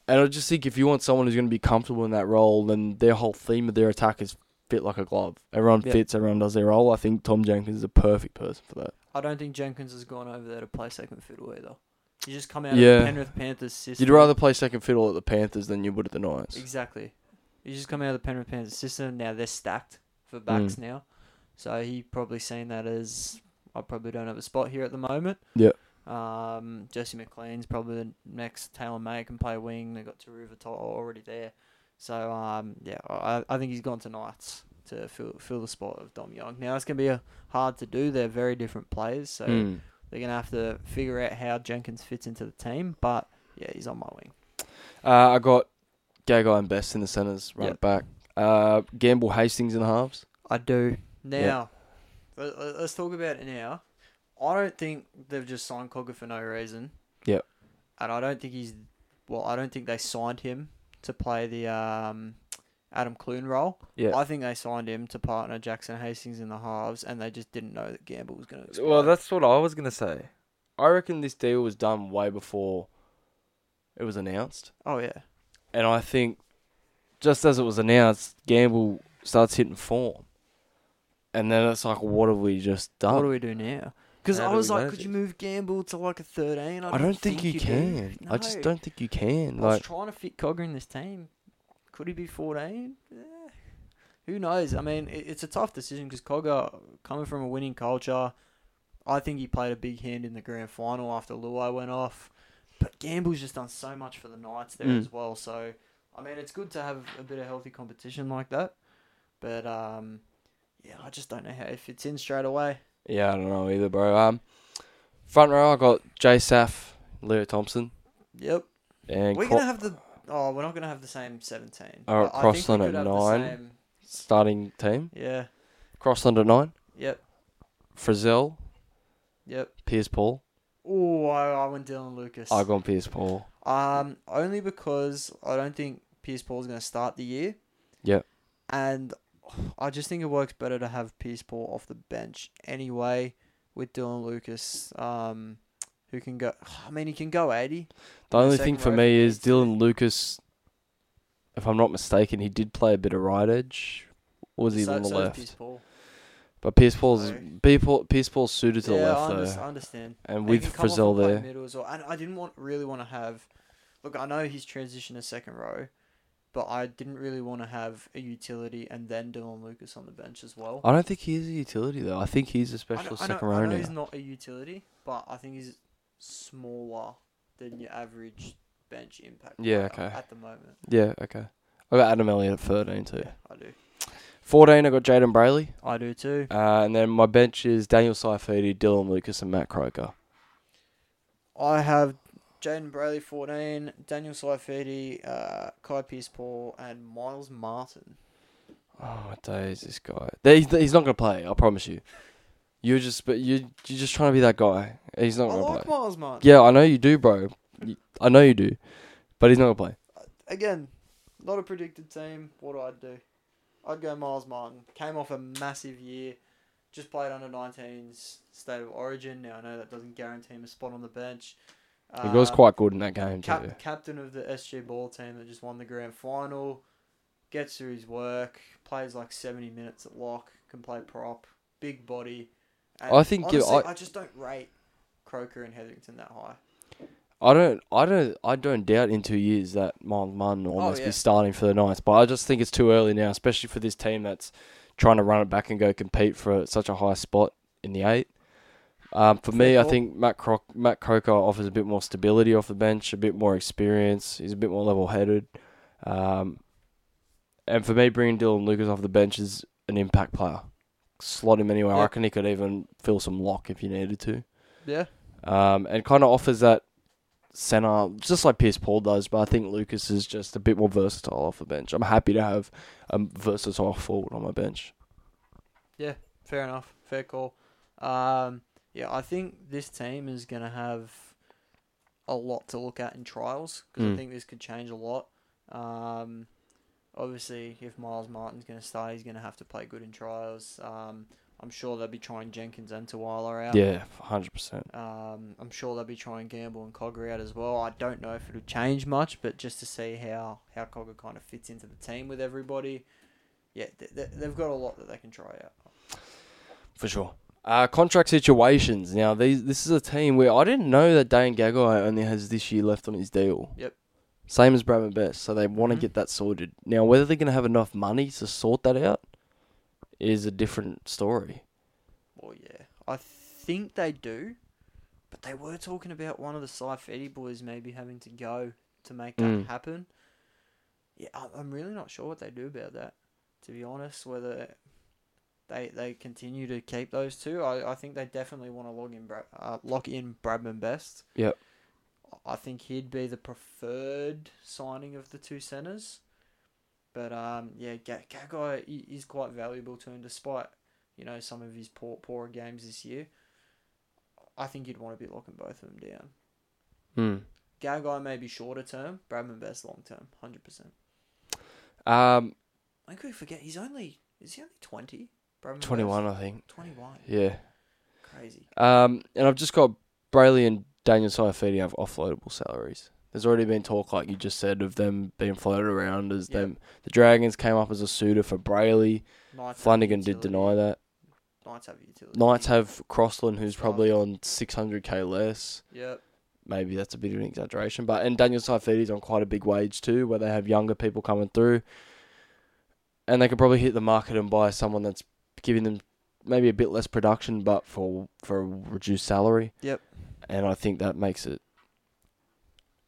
And I just think if you want someone who's going to be comfortable in that role, then their whole theme of their attack is fit like a glove. Everyone yep. fits, everyone does their role. I think Tom Jenkins is a perfect person for that. I don't think Jenkins has gone over there to play second fiddle either. You just come out yeah. of the Penrith Panthers system. You'd rather play second fiddle at the Panthers than you would at the Knights. Exactly. You just come out of the Penrith Panthers system. Now they're stacked for backs mm. now. So he probably seen that as, I probably don't have a spot here at the moment. Yeah. Um, Jesse McLean's probably the next. Taylor May can play wing. They got Taruva Toa already there. So, um, yeah, I, I think he's gone to Knights to fill, fill the spot of Dom Young. Now, it's going to be a, hard to do. They're very different players. So mm. they're going to have to figure out how Jenkins fits into the team. But, yeah, he's on my wing. Uh, I got Gagai and Best in the centres, right yep. back. Uh, Gamble, Hastings in the halves. I do. Now, yep. let, let's talk about it now. I don't think they've just signed Cogger for no reason. Yep. And I don't think he's... Well, I don't think they signed him to play the um, Adam Clune role. Yep. I think they signed him to partner Jackson Hastings in the halves, and they just didn't know that Gamble was going to explode. Well, that's what I was going to say. I reckon this deal was done way before it was announced. Oh, yeah. And I think just as it was announced, Gamble starts hitting form. And then it's like, what have we just done? What do we do now? Because I was like, could you move Gamble to like a thirteen? I, I don't think, think you can. can. No. I just don't think you can. I was like, trying to fit Cogger in this team. Could he be fourteen? Yeah. Who knows? I mean, it, it's a tough decision because Cogger, coming from a winning culture, I think he played a big hand in the grand final after Luai went off. But Gamble's just done so much for the Knights there mm. as well. So, I mean, it's good to have a bit of healthy competition like that. But, um, yeah, I just don't know how it fits in straight away. Yeah, I don't know either, bro. Um, front row, I got Jay Saff, Leo Thompson. Yep. And we're Co- gonna have the. Oh, we're not gonna have the same seventeen. All right, Crossland at nine. Same... Starting team. Yeah. Crossland at nine. Yep. Frizzell. Yep. Pearce-Paul. Oh, I, I went Dylan Lucas. I gone Pearce-Paul. Um, only because I don't think Pearce-Paul is gonna start the year. Yep. And I just think it works better to have Pearce-Paul off the bench anyway with Dylan Lucas, um, who can go... I mean, he can go eighty. The only thing for me is Dylan Lucas, if I'm not mistaken, he did play a bit of right edge. Or was he on the left? But Pearce-Paul's Pearce-Paul's suited to the left, though. I understand. And with Frizzell there. And I didn't want really want to have... Look, I know he's transitioned to second row, but I didn't really want to have a utility and then Dylan Lucas on the bench as well. I don't think he is a utility, though. I think he's a special second row now. I know he's not a utility, but I think he's smaller than your average bench impact yeah, okay. at the moment. Yeah, okay. I got Adam Elliott at thirteen, too. Yeah, I do. fourteen, I got Jayden Brailey. I do, too. Uh, and then my bench is Daniel Saifiti, Dylan Lucas, and Matt Croker. I have... Jayden Brailey, fourteen, Daniel Saifiti, uh, Kai Pearce-Paul, and Miles Martin. Oh, my days, this guy. They, they, he's not going to play, I promise you. You're just but you, you're just trying to be that guy. He's not going to play. I like Miles Martin. Yeah, I know you do, bro. I know you do. But he's not going to play. Again, not a predicted team. What do I do? I'd go Miles Martin. Came off a massive year. Just played under nineteens, State of Origin. Now, I know that doesn't guarantee him a spot on the bench. He was quite good in that game, cap- too. Captain of the S G Ball team that just won the grand final. Gets through his work. Plays like seventy minutes at lock. Can play prop. Big body. And I think... Honestly, I, I just don't rate Croker and Hetherington that high. I don't I don't, I don't. don't doubt in two years that Miles Martin will almost oh, yeah. be starting for the Knights. But I just think it's too early now, especially for this team that's trying to run it back and go compete for such a high spot in the eight. Um, for me, I think Matt Croc, Matt Croker offers a bit more stability off the bench, a bit more experience. He's a bit more level-headed. Um, and for me, bringing Dylan Lucas off the bench is an impact player. Slot him anywhere. Yeah. I reckon he could even fill some lock if you needed to. Yeah. Um, and kind of offers that centre, just like Pearce-Paul does, but I think Lucas is just a bit more versatile off the bench. I'm happy to have a versatile forward on my bench. Yeah, fair enough. Fair call. Um... Yeah, I think this team is going to have a lot to look at in trials because mm. I think this could change a lot. Um, obviously, if Miles Martin's going to start, he's going to have to play good in trials. Um, I'm sure they'll be trying Jenkins and Tawala out. Yeah, one hundred percent. Um, I'm sure they'll be trying Gamble and Cogger out as well. I don't know if it'll change much, but just to see how, how Cogger kind of fits into the team with everybody, yeah, they, they've got a lot that they can try out. For sure. Uh, contract situations. Now, these this is a team where I didn't know that Dane Gagai only has this year left on his deal. Yep. Same as Bradman Best, so they want to mm-hmm. get that sorted. Now, whether they're going to have enough money to sort that out is a different story. Well, yeah. I think they do, but they were talking about one of the Saifiti boys maybe having to go to make that mm. happen. Yeah, I'm really not sure what they do about that, to be honest, whether they they continue to keep those two. I, I think they definitely want to log in Bra- uh, lock in Bradman Best. Yep. I think he'd be the preferred signing of the two centres. But, um, yeah, Gagai is quite valuable to him, despite, you know, some of his poor, poorer games this year. I think you'd want to be locking both of them down. Mm. Gagai may be shorter term, Bradman Best long term, one hundred percent. Um, I think we forget, he's only, is he only twenty? Bradman twenty-one, Best, I think. twenty-one. Yeah. Crazy. Um, and I've just got Brailey and Daniel Saifiti have offloadable salaries. There's already been talk, like you just said, of them being floated around as yep. them. The Dragons came up as a suitor for Brailey. Knights Flanagan did deny that. Knights have utility. Knights have Crossland, who's probably on six hundred K less. Yep. Maybe that's a bit of an exaggeration. But and Daniel Saifiti's on quite a big wage too, where they have younger people coming through. And they could probably hit the market and buy someone that's giving them maybe a bit less production, but for, for a reduced salary. Yep. And I think that makes it...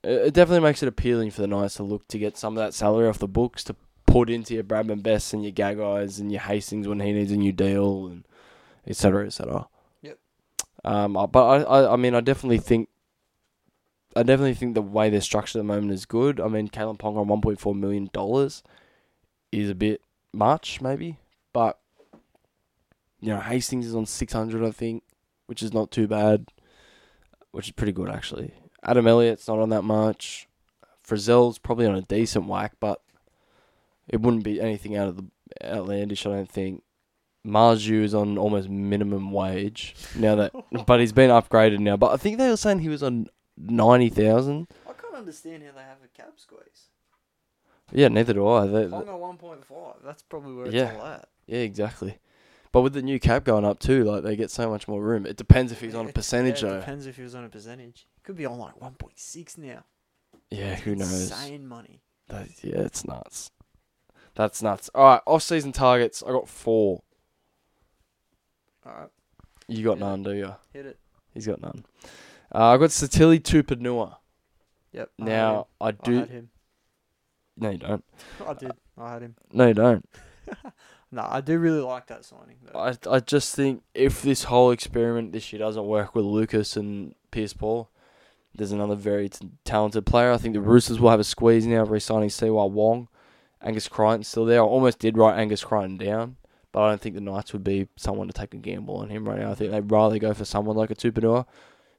It definitely makes it appealing for the Knights to look to get some of that salary off the books to put into your Bradman Best and your Gagais and your Hastings when he needs a new deal and et cetera, et cetera. Yep. Um, but I, I, I mean, I definitely think, I definitely think the way they're structured at the moment is good. I mean, Kalen Ponga on one point four million dollars is a bit much, maybe, but you know, Hastings is on six hundred, I think, which is not too bad, which is pretty good actually. Adam Elliott's not on that much. Frizzell's probably on a decent whack, but it wouldn't be anything out of the outlandish, I don't think. Marzhew is on almost minimum wage now that, but he's been upgraded now. But I think they were saying he was on ninety thousand. I can't understand how they have a cap squeeze. Yeah, neither do I. They, Ponga one point five. That's probably where it's yeah, all at. Yeah, exactly. But with the new cap going up too, like they get so much more room. It depends if he's yeah, on a percentage yeah, it though. It depends if he was on a percentage. Could be on like one point six now. Yeah, that's who knows? Insane money. That, yeah, it's nuts. That's nuts. All right, off-season targets. I got four. All right. You got Hit none, it. do you? Hit it. He's got none. Uh, I got Satili Tupanua. Yep. Now I, I do. I had him. No, you don't. I did. I had him. No, you don't. No, I do really like that signing. Though. I I just think if this whole experiment this year doesn't work with Lucas and Pearce-Paul, there's another very t- talented player. I think the Roosters will have a squeeze now, re-signing C Y Wong. Angus Crichton's still there. I almost did write Angus Crichton down, but I don't think the Knights would be someone to take a gamble on him right now. I think they'd rather go for someone like a Tupanua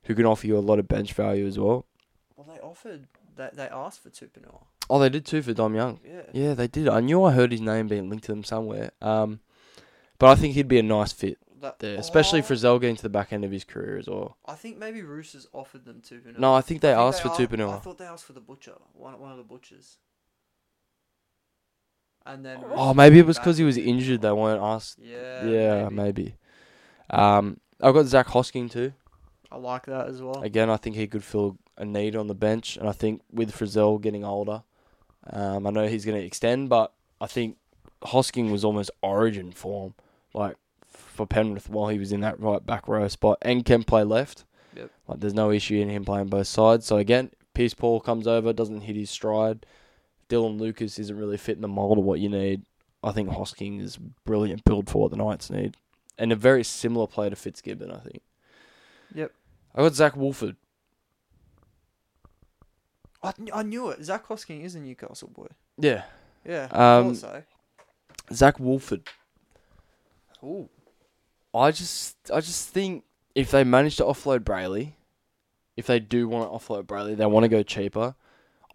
who can offer you a lot of bench value as well. Well, they offered... They, they asked for Tupanua. Oh, they did too for Dom Young. Yeah. Yeah, they did. I knew I heard his name being linked to them somewhere. Um, but I think he'd be a nice fit that, there, especially oh, Frizzell getting to the back end of his career as well. I think maybe Roosters offered them Tupanua. No, I think they I think asked they for Tupanua. I thought they asked for the butcher, one, one of the butchers. And then oh, maybe it was because he was injured. They weren't asked. Yeah, yeah, maybe. maybe. Um, I've got Zach Hosking too. I like that as well. Again, I think he could fill a need on the bench, and I think with Frizzell getting older, um, I know he's going to extend, but I think Hosking was almost origin form, like for Penrith while he was in that right back row spot, and can play left. Yep. Like there's no issue in him playing both sides. So again, Pearce-Paul comes over, doesn't hit his stride. Dylan Lucas isn't really fitting the mold of what you need. I think Hosking is brilliant build for what the Knights need, and a very similar player to Fitzgibbon, I think. Yep. I got Zach Wolford. I, I knew it. Zach Hosking is a Newcastle boy. Yeah. Yeah. Um, also. Zach Wolford. Ooh. I just, I just think if they manage to offload Brailey, if they do want to offload Brailey, they want to go cheaper.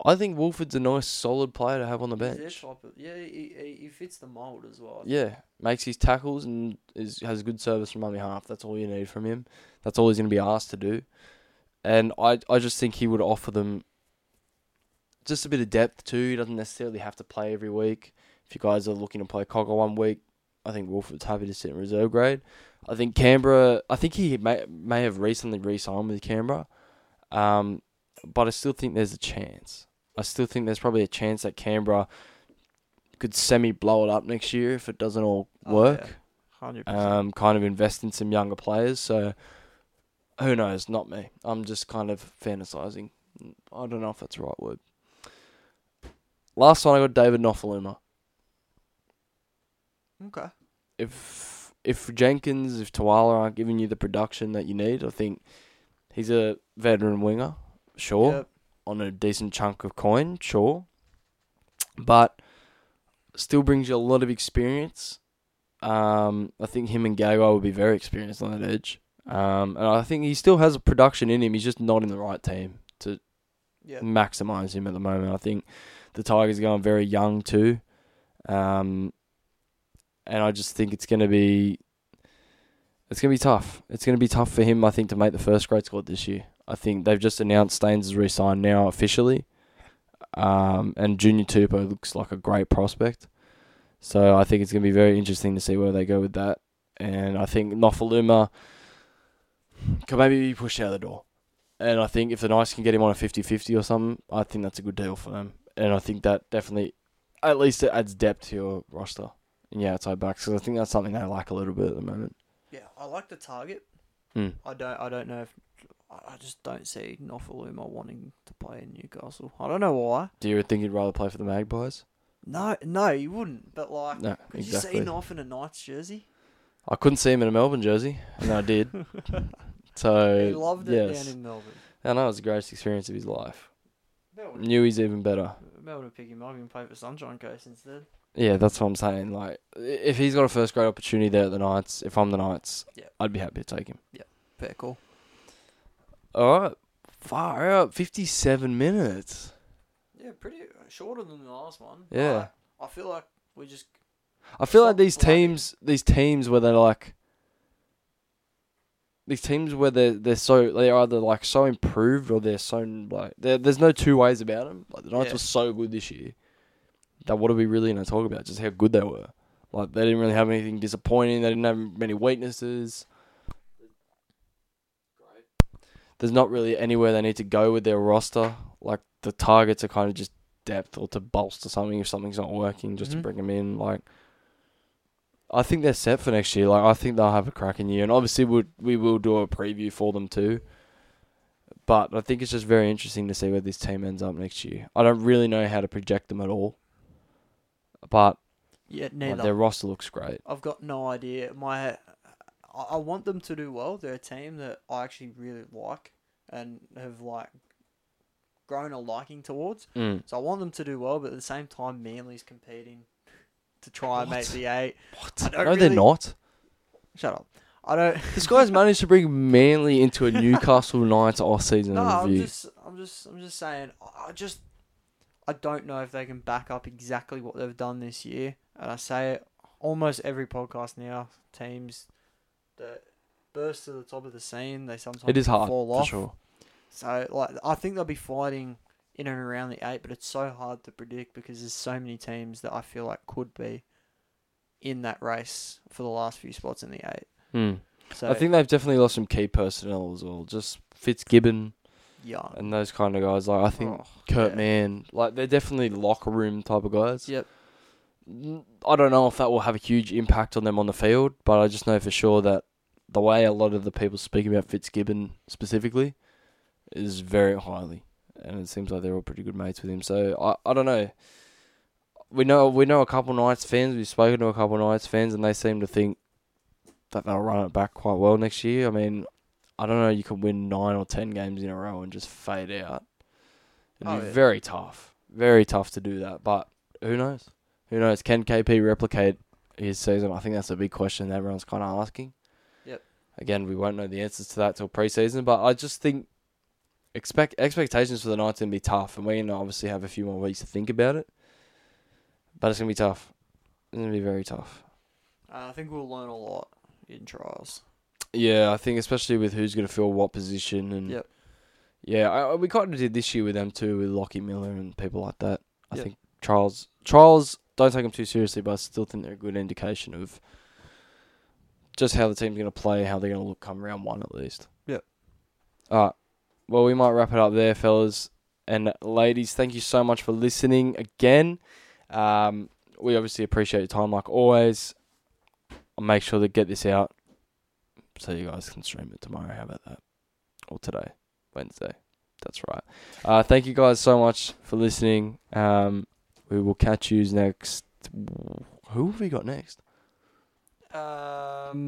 I think Wolford's a nice, solid player to have on the bench. He's their type of, yeah, he, he fits the mould as well. Yeah, makes his tackles and is, has good service from dummy half. That's all you need from him. That's all he's going to be asked to do. And I, I just think he would offer them just a bit of depth too. He doesn't necessarily have to play every week. If you guys are looking to play Cogger one week, I think Wolford's happy to sit in reserve grade. I think Canberra, I think he may, may have recently re-signed with Canberra. Um, but I still think there's a chance. I still think there's probably a chance that Canberra could semi-blow it up next year if it doesn't all work. Oh, yeah. one hundred percent. Um, kind of invest in some younger players. So who knows? Not me. I'm just kind of fantasizing. I don't know if that's the right word. Last one I got David Nofaluma. Okay. If if Jenkins, if Tawala aren't giving you the production that you need, I think he's a veteran winger, sure, yep. On a decent chunk of coin, sure, but still brings you a lot of experience. Um, I think him and Gagai will be very experienced on that edge. Um, and I think he still has a production in him. He's just not in the right team to yep. maximise him at the moment. I think the Tigers are going very young too. Um... And I just think it's going to be, it's going to be tough. It's going to be tough for him, I think, to make the first grade squad this year. I think they've just announced Staines is re-signed now officially. Um, and Junior Tupou looks like a great prospect. So I think it's going to be very interesting to see where they go with that. And I think Nofaluma can maybe be pushed out of the door. And I think if the Knights can get him on a fifty-fifty or something, I think that's a good deal for them. And I think that definitely, at least it adds depth to your roster. Yeah, outside backs, because I think that's something they like a little bit at the moment. Yeah, I like the target. Mm. I don't. I don't know if I just don't see Nofaluma wanting to play in Newcastle. I don't know why. Do you think he'd rather play for the Magpies? No, no, you wouldn't. But like, no, could exactly. you see Nof in a Knights jersey? I couldn't see him in a Melbourne jersey, and I did. So he loved it yes. down in Melbourne. I know it was the greatest experience of his life. Melbourne. Knew he's even better. Melbourne would pick him up and play for Sunshine Coast instead. Yeah, that's what I'm saying. Like, if he's got a first grade opportunity there at the Knights, if I'm the Knights, yep. I'd be happy to take him. Yeah, fair call. All right, far out, fifty-seven minutes. Yeah, pretty shorter than the last one. Yeah, I, I feel like we just. I feel like these teams, these teams where they're like, these teams where they're they're so they're either like so improved or they're so like they're, there's no two ways about them. Like the Knights yeah. were so good this year. That what are we really going to talk about? Just how good they were. Like, they didn't really have anything disappointing. They didn't have many weaknesses. Great. There's not really anywhere they need to go with their roster. Like, the targets are kind of just depth or to bolster something if something's not working, just mm-hmm. to bring them in. Like, I think they're set for next year. Like, I think they'll have a cracking year. And obviously, we'll, we will do a preview for them too. But I think it's just very interesting to see where this team ends up next year. I don't really know how to project them at all. But yeah, like, their roster looks great. I've got no idea. My, I, I want them to do well. They're a team that I actually really like and have like grown a liking towards. Mm. So I want them to do well, but at the same time, Manly's competing to try and what? make the eight. What? No, really... they're not. Shut up. I don't. This guy's managed to bring Manly into a Newcastle Knights off-season no, review. I'm just, I'm just, I'm just saying. I just. I don't know if they can back up exactly what they've done this year. And I say it almost every podcast now. Teams that burst to the top of the scene, they sometimes it is hard, fall off. For sure. So, like, I think they'll be fighting in and around the eight, but it's so hard to predict because there's so many teams that I feel like could be in that race for the last few spots in the eight. Mm. So I think they've definitely lost some key personnel as well. Just Fitzgibbon. Young. And those kind of guys, like I think oh, Kurt yeah. Mann, like they're definitely locker room type of guys. Yep. I don't know if that will have a huge impact on them on the field, but I just know for sure that the way a lot of the people speak about Fitzgibbon specifically is very highly, and it seems like they're all pretty good mates with him. So I, I don't know. We know we know a couple of Knights fans. We've spoken to a couple of Knights fans, and they seem to think that they'll run it back quite well next year. I mean. I don't know, you can win nine or ten games in a row and just fade out. It'd oh, be yeah. very tough. Very tough to do that. But who knows? Who knows? Can K P replicate his season? I think that's a big question that everyone's kind of asking. Yep. Again, we won't know the answers to that till preseason. But I just think expect expectations for the Knights are going to be tough, and we're going to obviously have a few more weeks to think about it. But it's going to be tough. It's going to be very tough. Uh, I think we'll learn a lot in trials. Yeah, I think especially with who's going to fill what position. And yep. Yeah, I, we kind of did this year with them too, with Lachie Miller and people like that. I yep. think trials, trials don't take them too seriously, but I still think they're a good indication of just how the team's going to play, how they're going to look come round one at least. Yep. All right. Well, we might wrap it up there, fellas and ladies. Thank you so much for listening again. Um, we obviously appreciate your time, like always. I'll make sure to get this out so you guys can stream it tomorrow. How about that? Or today, Wednesday. That's right. Uh, thank you guys so much for listening. Um, we will catch you next. Who have we got next? Um,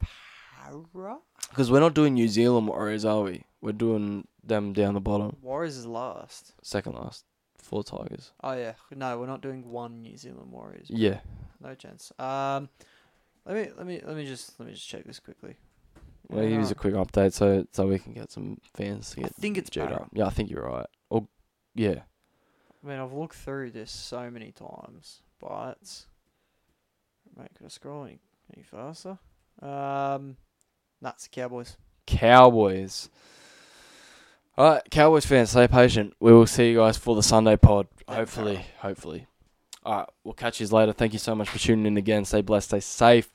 Para? Because we're not doing New Zealand Warriors, are we? We're doing them down the bottom. Warriors is last. Second last. Four Tigers. Oh, yeah. No, we're not doing one New Zealand Warriors. Yeah. No chance. Um, let me let me let me just let me just check this quickly. Well, yeah, here's a quick update so so we can get some fans to get. I think it's better. Yeah, I think you're right. Oh, yeah. I mean, I've looked through this so many times, but mate, could I scroll any, any faster? Um, that's the Cowboys. Cowboys. All right, Cowboys fans, stay patient. We will see you guys for the Sunday pod. Hopefully, hopefully. All right, we'll catch you later. Thank you so much for tuning in again. Stay blessed, stay safe.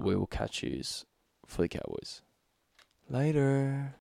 We will catch you for the Cowboys. Later.